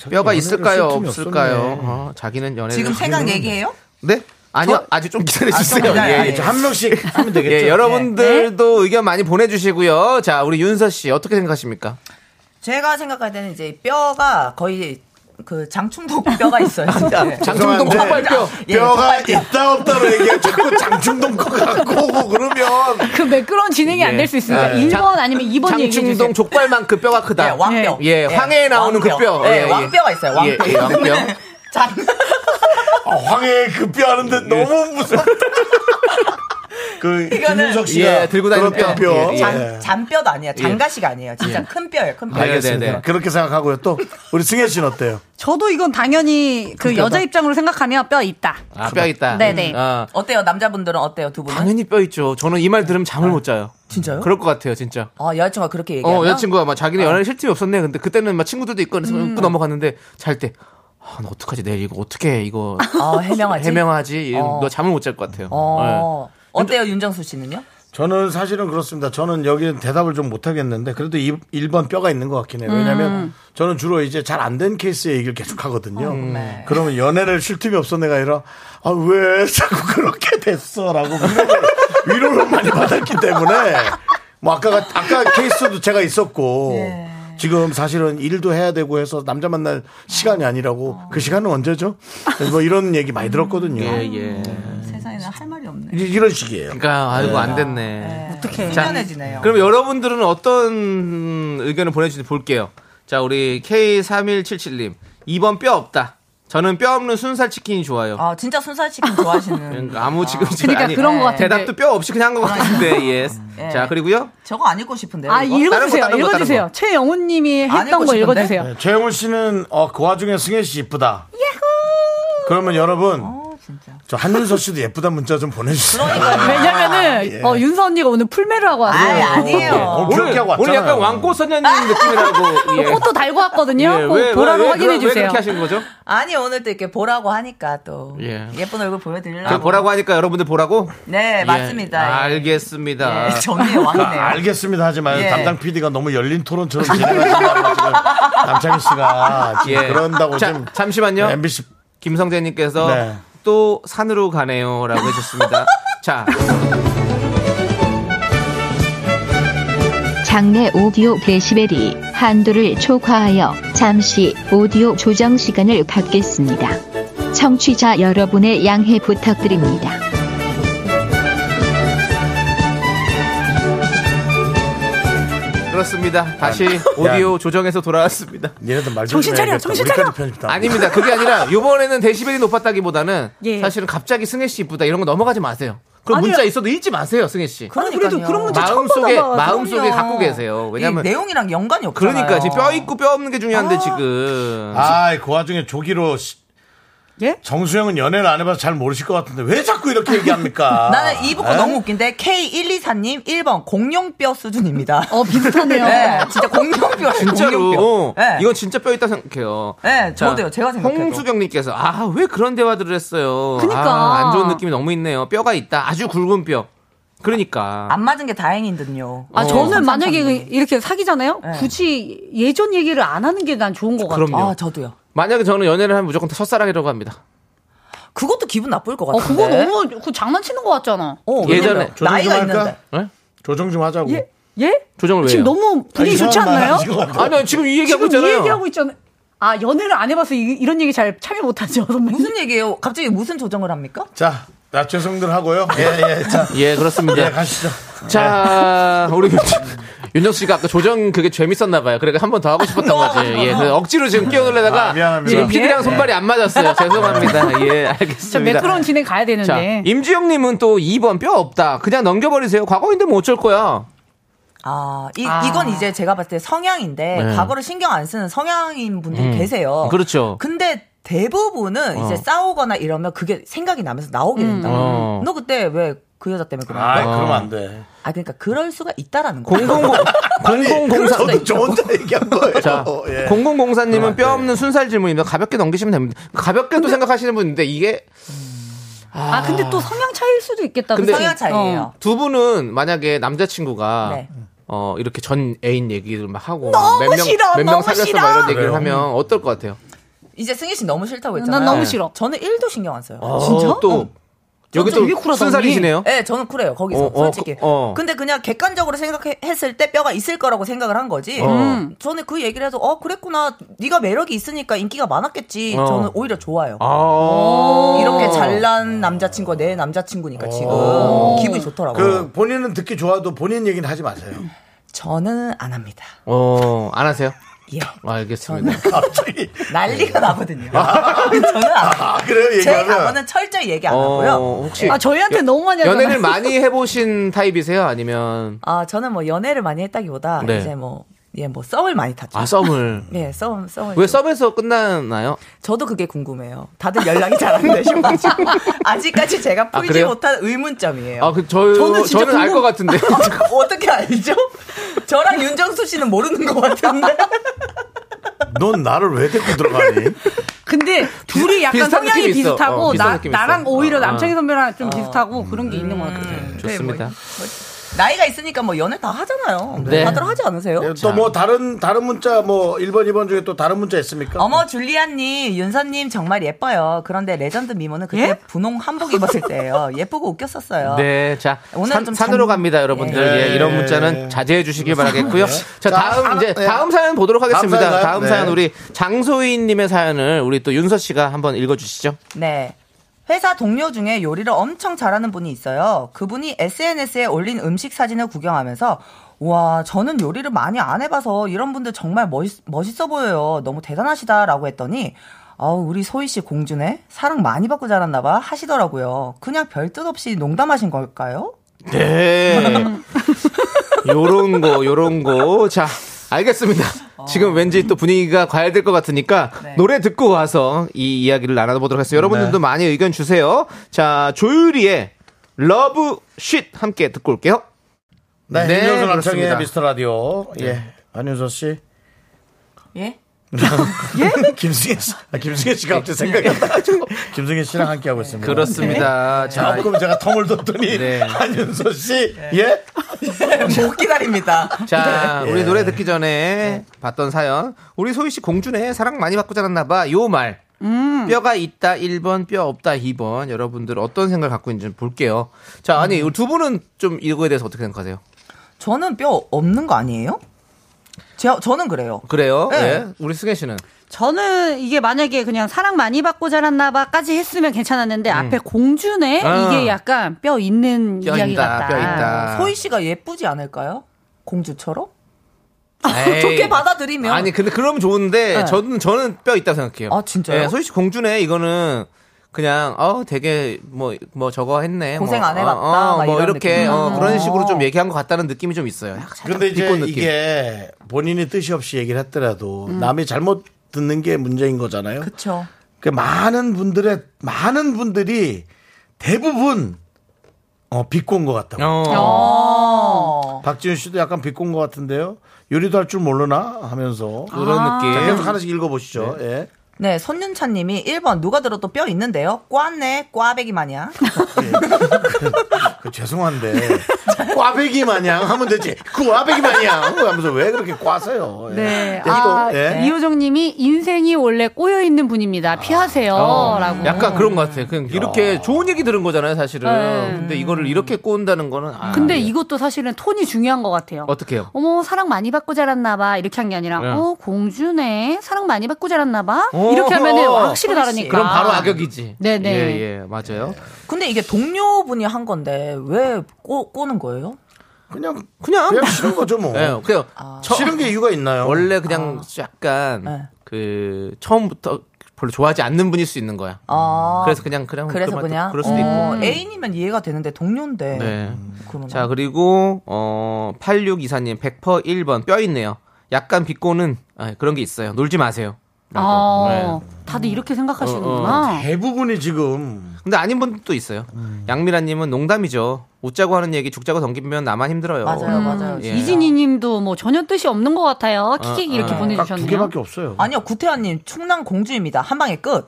뼈가 있을까요? 없을까요? 자기는 연애를 지금 생각 얘기해요? 네? 아니요, 아직 좀 기다려주세요. 예, 예. 한 명씩 하면 되겠죠. 예, 여러분들도 네. 의견 많이 보내주시고요. 자, 우리 윤서 씨 어떻게 생각하십니까? 제가 생각할 때는 이제 뼈가 거의 그 장충동 뼈가 있어요. 네. 장충동 뼈. 예, 뼈가 있다 없다로 얘기해 자꾸 장충동 거 갖고 그러면 그 매끄러운 진행이 예. 안 될 수 있습니다. 예. 1번 아니면 2번 얘기해 주세요. 장충동 족발만 그 뼈가 크다. 예, 왕뼈. 예, 황해에 나오는 왕뼈. 그 뼈. 예, 왕뼈가 있어요. 왕뼈. 예, 왕뼈. 황해에 그 뼈 하는데 너무 무섭다. 그 김윤석 씨가 예, 들고 다니는 뼈. 잔뼈도 아니야. 장가식 아니에요. 진짜 예. 큰 뼈예요. 큰 뼈. 알겠습니다. 네, 네. 그렇게 생각하고요. 또 우리 승혜 씨는 어때요? 저도 이건 당연히 그 여자 입장으로 생각하면 뼈 있다. 아, 뼈 있다. 네네. 아. 어때요? 남자분들은 어때요? 두 분은? 당연히 뼈 있죠. 저는 이 말 들으면 잠을 못 자요. 진짜요? 그럴 것 같아요, 진짜. 아, 여자친구가 그렇게 얘기하나? 여자친구가 막 자기는 연애 실점이 없었네. 근데 그때는 막 친구들도 있고 그래서 웃고 넘어갔는데 잘 때. 아, 나 어떡하지? 내일 이거 어떻게 해, 이거. 아, 해명하지. 해명하지. 너 잠을 못 잘 것 같아요. 네. 어때요, 윤정수 씨는요? 저는 사실은 그렇습니다. 저는 여기 대답을 좀 못하겠는데, 그래도 1번 뼈가 있는 것 같긴 해요. 왜냐면 저는 주로 이제 잘 안 된 케이스의 얘기를 계속 하거든요. 네. 그러면 연애를 쉴 틈이 없어 내가 이러, 아, 왜 자꾸 그렇게 됐어? 라고 위로를 많이 받았기 때문에, 뭐 아까 케이스도 제가 있었고, 네. 지금 사실은 일도 해야 되고 해서 남자 만날 시간이 아니라고 그 시간은 언제죠? 뭐 이런 얘기 많이 들었거든요. 예, 예. 세상에는 할 말이 없네. 이런 식이에요. 그러니까 아이고 네. 안 됐네. 네. 어떻게 훈련해지네요. 그럼 여러분들은 어떤 의견을 보내주는지 볼게요. 자, 우리 K3177님 2번 뼈 없다. 저는 뼈 없는 순살 치킨이 좋아요. 아, 진짜 순살 치킨 좋아하시는. 그러니까 아무 지금 그러니까 아니, 그런 것 같은데 대답도 뼈 없이 그냥 한 것 같은데. 예스. 예. 자, 그리고요. 저거 안 읽고 싶은데요. 아, 이거? 읽어주세요. 읽어주세요. 최영훈님이 했던 거 읽어주세요. 네, 최영훈 씨는 그 와중에 승혜 씨 이쁘다. 야호. 그러면 여러분. 진짜. 저 한윤서 씨도 예쁘단 문자 좀 보내주세요. 왜냐면은 예. 윤서 언니가 오늘 풀메를 하고 왔어요. 아니에요. 오늘 약간 왕꽃 선녀님 느낌이라고. 예. 꽃도 달고 왔거든요. 예. 왜, 보라로 확인해 주세요. 왜 그렇게 하시는 거죠? 아니 오늘 또 이렇게 보라고 하니까 또 예. 예쁜 얼굴 보여드리려고. 아, 보라고 하니까 여러분들 보라고? 네, 예. 맞습니다. 예. 알겠습니다. 예. 정리의 왕이네요. 아, 알겠습니다. 하지만 예. 담당 PD가 너무 열린 토론처럼 남창희 씨가 지금 예. 그런다고 자, 지금 잠시만요. MBC 김성재님께서. 네. 또 산으로 가네요 라고 해줬습니다. 자, 장내 오디오 데시벨이 한도를 초과하여 잠시 오디오 조정 시간을 갖겠습니다. 청취자 여러분의 양해 부탁드립니다. 그렇습니다. 다시 오디오 야. 조정해서 돌아왔습니다. 얘네들 말 정신 차려, 정신 차려. 아닙니다. 그게 아니라 이번에는 데시벨이 높았다기보다는 예. 사실은 갑자기 승혜 씨 이쁘다 이런 거 넘어가지 마세요. 그럼 문자 있어도 잊지 마세요, 승혜 씨. 그래도 그런 문자 마음속에 갖고 계세요. 왜냐면 내용이랑 연관이 없잖아요. 그러니까 지금 뼈 있고 뼈 없는 게 중요한데 지금. 아, 그 와중에 조기로. 예? 정수영은 연애를 안 해봐서 잘 모르실 것 같은데 왜 자꾸 이렇게 얘기합니까? 나는 이 부분 너무 웃긴데 K124님 1번 공룡뼈 수준입니다. 비슷하네요. 네, 진짜 공룡뼈. 진짜로. 공룡뼈. 네. 이건 진짜 뼈 있다 생각해요. 네, 저도요. 제가 생각해요. 홍수경님께서 아, 왜 그런 대화들을 했어요. 그러니까. 아, 안 좋은 느낌이 너무 있네요. 뼈가 있다. 아주 굵은 뼈. 그러니까 안 맞은 게 다행이든요. 아, 저는 만약에 이렇게 사귀잖아요. 네. 굳이 예전 얘기를 안 하는 게 난 좋은 것 같아요. 아, 저도요. 만약에 저는 연애를 하면 무조건 첫사랑이라고 합니다. 그것도 기분 나쁠 것 같은데. 그거 너무 그 장난치는 것 같잖아. 예전에 나이가 있는데. 네? 조정 좀 하자고. 예? 조정을 왜요? 지금 너무 분위기 좋지 않나요? 아니요, 지금 이 얘기하고 있잖아요. 아, 연애를 안 해봐서 이런 얘기 잘 참여 못하죠. 무슨 얘기예요? 갑자기 무슨 조정을 합니까? 자, 나 죄송들 하고요. 예, 자, 예, 그렇습니다. 예, 가시죠. 자, 우리. 윤정수 씨가 아까 조정 그게 재밌었나 봐요. 그러니까 한 번 더 하고 싶었던 거지. 예, 억지로 지금 끼어들려다가 지금 피디랑 손발이 안 맞았어요. 죄송합니다. 예, 알겠습니다. 저 매끄러운 진행 가야 되는데. 임지영님은 또 2번 뼈 없다. 그냥 넘겨버리세요. 과거인데 뭐 어쩔 거야. 이건 이제 제가 봤을 때 성향인데 과거를 신경 안 쓰는 성향인 분들이 계세요. 그렇죠. 근데 대부분은 이제 싸우거나 이러면 그게 생각이 나면서 나오게 된다. 너 그때 왜 그 여자 때문에 그런 거야? 아, 그러면 안 돼. 아, 그러니까 그럴 수가 있다라는 거. 0004 저도 저한테 얘기한 거예요. 자, 0004님은 뼈 없는 순살 질문입니다. 가볍게 넘기시면 됩니다. 가볍게도 생각하시는 분인데 이게 근데 또 성향 차이일 수도 있겠다. 근데 성향 차이예요. 두 분은 만약에 남자친구가 이렇게 전 애인 얘기를 막 하고 몇 명 사귀었어 막 이런 얘기를 하면 어떨 것 같아요? 이제 승희 씨 너무 싫다고 했잖아요. 난 너무 싫어. 저는 1도 신경 안 써요. 진짜? 또 여기 또 쿨하다, 순살이시네요? 네, 저는 쿨해요. 거기서 솔직히. 근데 그냥 객관적으로 생각했을 때 뼈가 있을 거라고 생각을 한 거지. 저는 그 얘기를 해서 그랬구나. 네가 매력이 있으니까 인기가 많았겠지. 저는 오히려 좋아요. 이렇게 잘난 남자친구가 내 남자친구니까 지금 기분이 좋더라고요. 그 본인은 듣기 좋아도 본인 얘기는 하지 마세요. 저는 안 합니다. 안 하세요? 알겠습니다. 저는 갑자기 난리가 나거든요. 저는 그래요? 제 각오는 철저히 얘기 안 하고요. 혹시 저희한테 너무 많이 연애를 많이 해보신 타입이세요? 아니면 저는 뭐 연애를 많이 했다기보다 이제 뭐 썸을 많이 탔죠. 썸을. 네, 썸을. 왜 썸에서 끝나나요? 저도 그게 궁금해요. 다들 연락이 잘 안 되셔가지고 아직까지 제가 풀지 못한 의문점이에요. 저는 알 것 같은데. 어떻게 알죠? 저랑 윤정수 씨는 모르는 것 같은데. 넌 나를 왜 데리고 들어가니? 근데 둘이 약간 성향이 비슷하고 나랑 오히려 남창희 선배랑 좀 비슷하고 그런 게 있는 것 같아요. 좋습니다. 나이가 있으니까 뭐 연애 다 하잖아요. 네. 다들 하지 않으세요? 네, 또 뭐 다른 문자 뭐 1번 2번 중에 또 다른 문자 있습니까? 어머 줄리안님, 윤서님 정말 예뻐요. 그런데 레전드 미모는 그때 분홍 한복 입었을 때예요. 예쁘고 웃겼었어요. 네, 자 오늘 좀 산으로 갑니다, 여러분들. 예, 이런 문자는 자제해 주시길 바라겠고요. 네. 자 다음 사연 보도록 하겠습니다. 다음 사연 우리 장소희님의 사연을 우리 또 윤서 씨가 한번 읽어주시죠. 네. 회사 동료 중에 요리를 엄청 잘하는 분이 있어요. 그분이 SNS에 올린 음식 사진을 구경하면서 와, 저는 요리를 많이 안 해봐서 이런 분들 정말 멋있어 보여요. 너무 대단하시다라고 했더니 아우 우리 소희 씨 공주네? 사랑 많이 받고 자랐나 봐 하시더라고요. 그냥 별뜻 없이 농담하신 걸까요? 네. 요런 거. 자, 알겠습니다. 지금 왠지 또 분위기가 가야 될 것 같으니까 노래 듣고 와서 이 이야기를 나눠보도록 하겠습니다. 여러분들도 많이 의견 주세요. 자, 조유리의 러브 쉿 함께 듣고 올게요. 네, 윤정수 남창희의 미스터라디오. 예, 안윤서 씨. 예? 예? 김승혜 씨. 김승혜 씨가 갑자기 생각이 나가지고 김승혜 씨랑 함께 하고 있습니다. 그렇습니다. 네. 자, 그럼 제가 텀을 뒀더니 한윤서 씨, 예? 못 기다립니다. 자, 우리 노래 듣기 전에 봤던 사연. 우리 소희 씨 공주네 사랑 많이 받고 자랐나봐. 요 말. 뼈가 있다 1번, 뼈 없다 2번. 여러분들 어떤 생각 갖고 있는지 볼게요. 자, 아니 우리 두 분은 좀 이거에 대해서 어떻게 생각하세요? 저는 뼈 없는 거 아니에요? 저는 그래요. 그래요? 네. 네. 우리 승혜 씨는? 저는 이게 만약에 그냥 사랑 많이 받고 자랐나 봐까지 했으면 괜찮았는데 앞에 공주네? 이게 약간 뼈 있는 이야기 같다. 뼈 있다. 소희 씨가 예쁘지 않을까요? 공주처럼? 좋게 받아들이면. 아니 근데 그러면 좋은데 저는 뼈 있다고 생각해요. 아 진짜요? 네, 소희 씨 공주네 이거는 그냥 되게 뭐 저거 했네 고생 안 해봤다 뭐 이렇게 그런 식으로 좀 얘기한 것 같다는 느낌이 좀 있어요. 그런데 이제 느낌. 이게 본인이 뜻이 없이 얘기를 했더라도 남이 잘못 듣는 게 문제인 거잖아요. 그렇죠. 그러니까 많은 분들이 대부분 비꼰 것 같다고. 박지윤 씨도 약간 비꼰 것 같은데요. 요리도 할 줄 모르나 하면서 그런 느낌. 자, 계속 하나씩 읽어보시죠. 네. 예. 네, 손윤찬 님이 1번, 누가 들어도 뼈 있는데요? 꽈네, 꽈배기 마냥. 죄송한데, 꽈배기 마냥 하면 되지. 꽈배기 마냥 하면서 왜 그렇게 꽈세요? 예. 네, 이효정 님이 인생이 원래 꼬여있는 분입니다. 피하세요. 라고. 약간 그런 것 같아요. 그냥 이렇게 좋은 얘기 들은 거잖아요, 사실은. 근데 이거를 이렇게 꼬은다는 거는. 근데 이것도 사실은 톤이 중요한 것 같아요. 어떻게 해요? 어머, 사랑 많이 받고 자랐나봐. 이렇게 한 게 아니라, 공주네. 사랑 많이 받고 자랐나봐. 이렇게 하면은 확실히 다르니까. 그럼 바로 악역이지. 네네. 예, 맞아요. 근데 이게 동료분이 한 건데 왜 꼬는 거예요? 그냥 싫은 거죠 뭐. 네, 그냥 싫은 게 이유가 있나요? 원래 그냥 약간 그 처음부터 별로 좋아하지 않는 분일 수 있는 거야. 그래서 그냥 그럴 수도 있고. 애인이면 이해가 되는데 동료인데. 네. 자 그리고 8624님 100% 1번 뼈 있네요. 약간 비꼬는 그런 게 있어요. 놀지 마세요. 다들 이렇게 생각하시는구나. 대부분이 지금. 근데 아닌 분도 있어요. 양미라님은 농담이죠. 웃자고 하는 얘기 죽자고 던기면 나만 힘들어요. 맞아요. 예. 이진희님도 뭐 전혀 뜻이 없는 것 같아요. 키키키 이렇게 보내주셨네요. 두 개밖에 없어요. 아니요, 구태환님 충남 공주입니다. 한 방에 끝.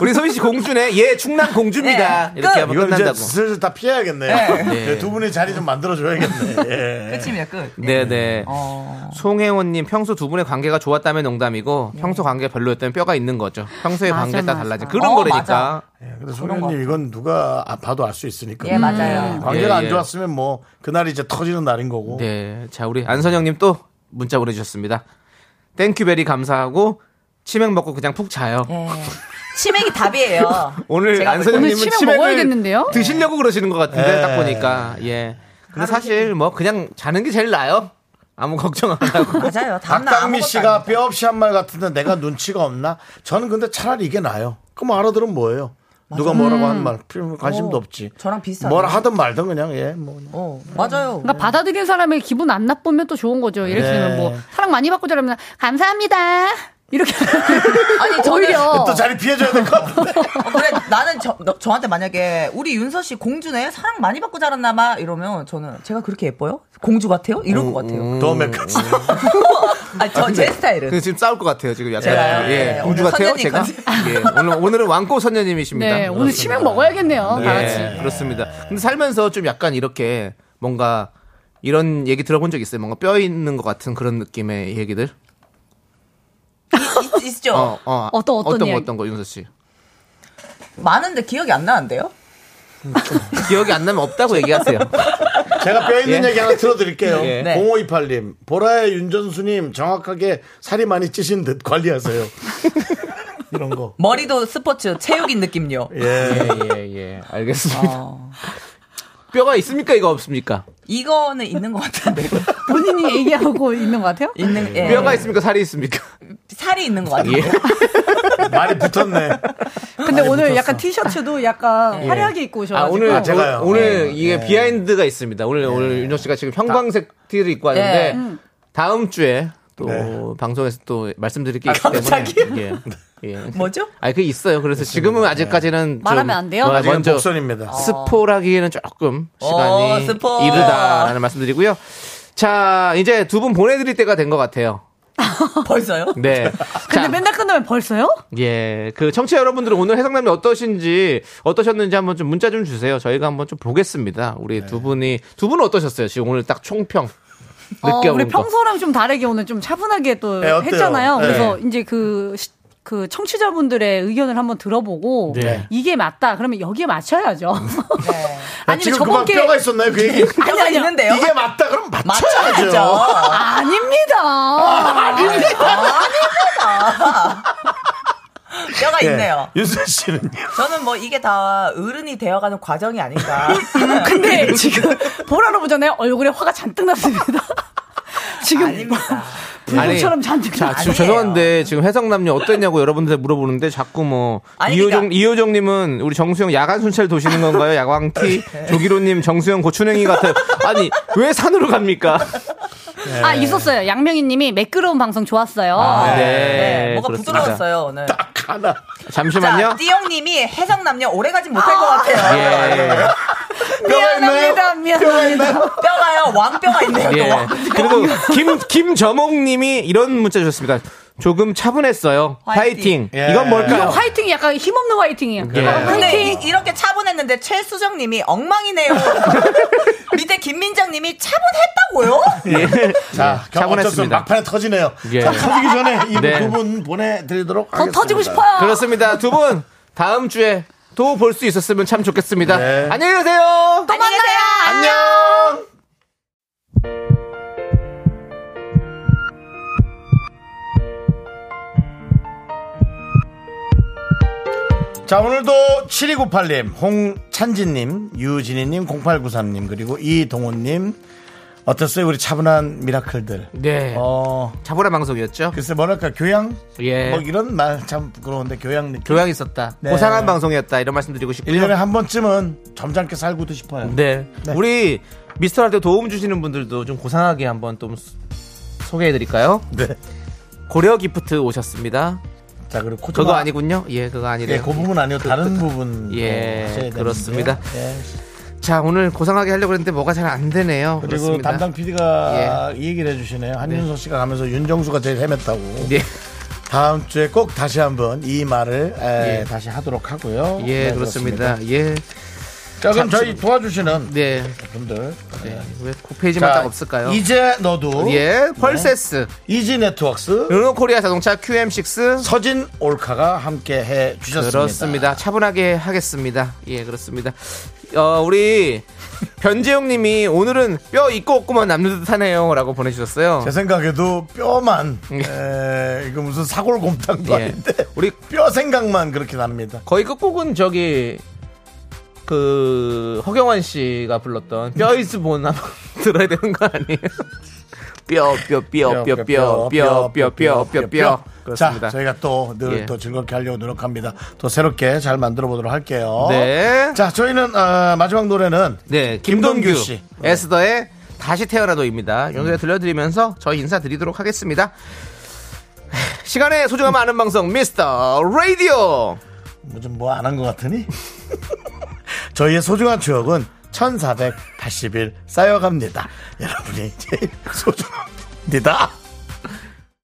우리 소희 씨 공주네. 예, 충남 공주입니다. 네, 이렇게 하면 끝난다고. 이제 슬슬 다 피해야겠네. 네. 두 분의 자리 좀 만들어줘야겠네. 끝입니다, 끝. 네네. 송혜원님, 평소 두 분의 관계가 좋았다면 농담이고, 평소 관계 별로였다면 뼈가 있는 거죠. 평소의 관계에 따라 달라진 그런 거라니까. 근데 송혜원님, 이건 누가 봐도 알 수 있으니까. 예, 맞아요. 관계가 안 좋았으면 뭐, 그날이 이제 터지는 날인 거고. 네. 자, 우리 안선영님 또 문자 보내주셨습니다. 땡큐베리 감사하고, 치맥 먹고 그냥 푹 자요. 치맥이 답이에요. 오늘 안선생님은 치맥을 먹어야겠는데요? 드시려고 그러시는 것 같은데 딱 보니까. 근데 사실 뭐 그냥 자는 게 제일 나아요. 아무 걱정 안 하고. 맞아요. 박강미 씨가 뼈 없이 한 말 같은데 내가 눈치가 없나? 저는 근데 차라리 이게 나아요. 그럼 알아들으면 뭐예요? 맞아. 누가 뭐라고 한 말 관심도 없지. 저랑 비슷하네. 뭐라 하든 말든 그냥 예 뭐. 맞아요. 그러니까 받아들인 사람의 기분 안 나쁘면 또 좋은 거죠. 예를 들면 뭐 사랑 많이 받고 저러면 감사합니다. 이렇게 아니 오히려 또 자리 피해줘야 될 것 같은데. 그래 나는 저한테 만약에 우리 윤서 씨 공주네 사랑 많이 받고 자랐나 봐 이러면 저는 제가 그렇게 예뻐요? 공주 같아요? 이럴 것 같아요. 더 맥까지. 아 저 제 스타일은. 근데 지금 싸울 것 같아요 지금 약간. 예, 공주 같아요 제가. 예, 오늘은 왕꼬 선녀님이십니다. 네, 오늘 치맥 먹어야겠네요. 네, 다 같이. 네, 그렇습니다. 근데 살면서 좀 약간 이렇게 뭔가 이런 얘기 들어본 적 있어요? 뭔가 뼈 있는 것 같은 그런 느낌의 얘기들. 있죠. 어떤 거 윤서 씨? 많은데 기억이 안 나는데요? 기억이 안 나면 없다고 얘기하세요. 제가 뼈 있는 얘기 하나 들어드릴게요. 0528님 보라의 윤전수님 정확하게 살이 많이 찌신 듯 관리하세요. 이런 거. 머리도 스포츠 체육인 느낌요. 알겠습니다. 뼈가 있습니까? 이거 없습니까? 이거는 있는 것 같은데. 본인이 얘기하고 있는 것 같아요? 있는, 예. 뼈가 있습니까? 살이 있습니까? 살이 있는 것 같아요. 예. 말이 붙었네. 근데 오늘 붙었어. 약간 티셔츠도 약간 화려하게 입고 오셔가지고. 아, 오늘 제가요. 오늘 이게 비하인드가 있습니다. 오늘 윤정 씨가 지금 형광색 티를 입고 왔는데 다음 주에 또 방송에서 또 말씀드릴 게 있기 때문에. 뭐죠? 아니 그 있어요. 그래서 지금은 아직까지는 말하면 안 돼요. 먼저 복선입니다. 스포라기에는 조금 시간이 이르다라는 말씀드리고요. 자 이제 두 분 보내드릴 때가 된 것 같아요. 벌써요? 네. 근데 자, 맨날 끝나면 벌써요? 예. 그 청취자 여러분들은 오늘 해석남이 어떠셨는지 한번 좀 문자 좀 주세요. 저희가 한번 좀 보겠습니다. 우리 두 분은 어떠셨어요? 지금 오늘 딱 총평. 우리 평소랑 좀 다르게 오늘 좀 차분하게 또 했잖아요. 그래서 이제 그 청취자분들의 의견을 한번 들어보고 이게 맞다. 그러면 여기에 맞춰야죠. 아니면 저번에 뼈가 있었나요? 그 얘기 아니 있는데요. 이게 맞다. 그럼 맞춰야죠. 아닙니다. 아닙니다. 뼈가 있네요. 윤서 씨는요? 저는 뭐 이게 다 어른이 되어가는 과정이 아닌가. 근데 지금 보라로 보잖아요. 얼굴에 화가 잔뜩 났습니다. 지금 아닙니다. 불꽃처럼 잔뜩. 자, 지금 죄송한데 지금 해석남녀 어땠냐고 여러분들 물어보는데 자꾸 뭐 이효정님은 우리 정수영 야간 순찰 도시는 건가요? 야광티 조기로님 정수영 고추냉이 같아요. 아니 왜 산으로 갑니까? 아 있었어요. 양명희님이 매끄러운 방송 좋았어요. 뭐가 그렇습니다. 부드러웠어요 오늘. 딱 하나. 잠시만요. 띠용님이 해석남녀 오래가진 못할 것 같아요. 미안합니다. 뼈가요. 왕뼈가 있네요. 그리고 김저몽님이 이런 문자 주셨습니다. 조금 차분했어요. 화이팅. 이건 뭘까요? 이거 화이팅이 약간 힘없는 화이팅이에요. 근데 이렇게 차분했는데 최수정님이 엉망이네요. 밑에 김민정님이 차분했다고요? 자, 차분했습니다. 막판에 터지네요. 자, 터지기 전에 이 두 분 보내드리도록 하겠습니다. 더 터지고 싶어요. 그렇습니다. 두 분 다음 주에 또 볼 수 있었으면 참 좋겠습니다. 안녕히 계세요. 또 만나요. 안녕. 자 오늘도 7298님, 홍찬진님, 유진희님, 0893님 그리고 이동훈님 어땠어요 우리 차분한 미라클들? 네. 차분한 방송이었죠. 글쎄 뭐랄까 교양? 뭐 이런 말 참 부끄러운데 교양 느낌. 교양 있었다. 고상한 방송이었다 이런 말씀드리고 싶고요. 1년에 한 번쯤은 점잖게 살고도 싶어요. 네. 우리 미스터라디오 도움 주시는 분들도 좀 고상하게 한번 좀 소개해드릴까요? 네. 고려기프트 오셨습니다. 자, 그리고 코트가 그거 아니군요. 그거 아니래요. 그 부분 아니고 다른 부분. 그렇습니다. 자, 오늘 고상하게 하려고 했는데 뭐가 잘 안 되네요. 그리고 그렇습니다. 담당 PD가 이 얘기를 해주시네요. 한윤서 씨가 가면서 윤정수가 제일 헤맸다고. 다음 주에 꼭 다시 한번 이 말을 다시 하도록 하고요. 그렇습니다. 자, 그럼 저희 도와주시는 분들. 왜 홈페이지만 딱 없을까요? 이제 너도. 펄세스. 이지 네트워크스. 르노코리아 자동차 QM6. 서진 올카가 함께 해 주셨습니다. 그렇습니다. 차분하게 하겠습니다. 그렇습니다. 우리 변재용 님이 오늘은 뼈 있고 없고만 남는 듯 하네요. 라고 보내주셨어요. 제 생각에도 뼈만. 이거 무슨 사골곰탕도 아닌데. 우리 뼈 생각만 그렇게 납니다. 거의 끝곡은 저기. 허경환 씨가 불렀던 뼈이스본 한번 들어야 되는 거 아니에요? 뼈. 그렇습니다. 자, 저희가 또 늘 또 즐겁게 하려고 노력합니다. 또 새롭게 잘 만들어 보도록 할게요. 네. 자, 저희는 마지막 노래는 네, 김동규 씨. 에스더의 다시 태어나도입니다. 이 노래 들려드리면서 저희 인사드리도록 하겠습니다. 시간의 소중함 아는 방송 미스터 라디오. 뭐 좀 뭐 안 한 것 같으니? 저희의 소중한 추억은 1480일 쌓여갑니다. 여러분이 제일 소중합니다.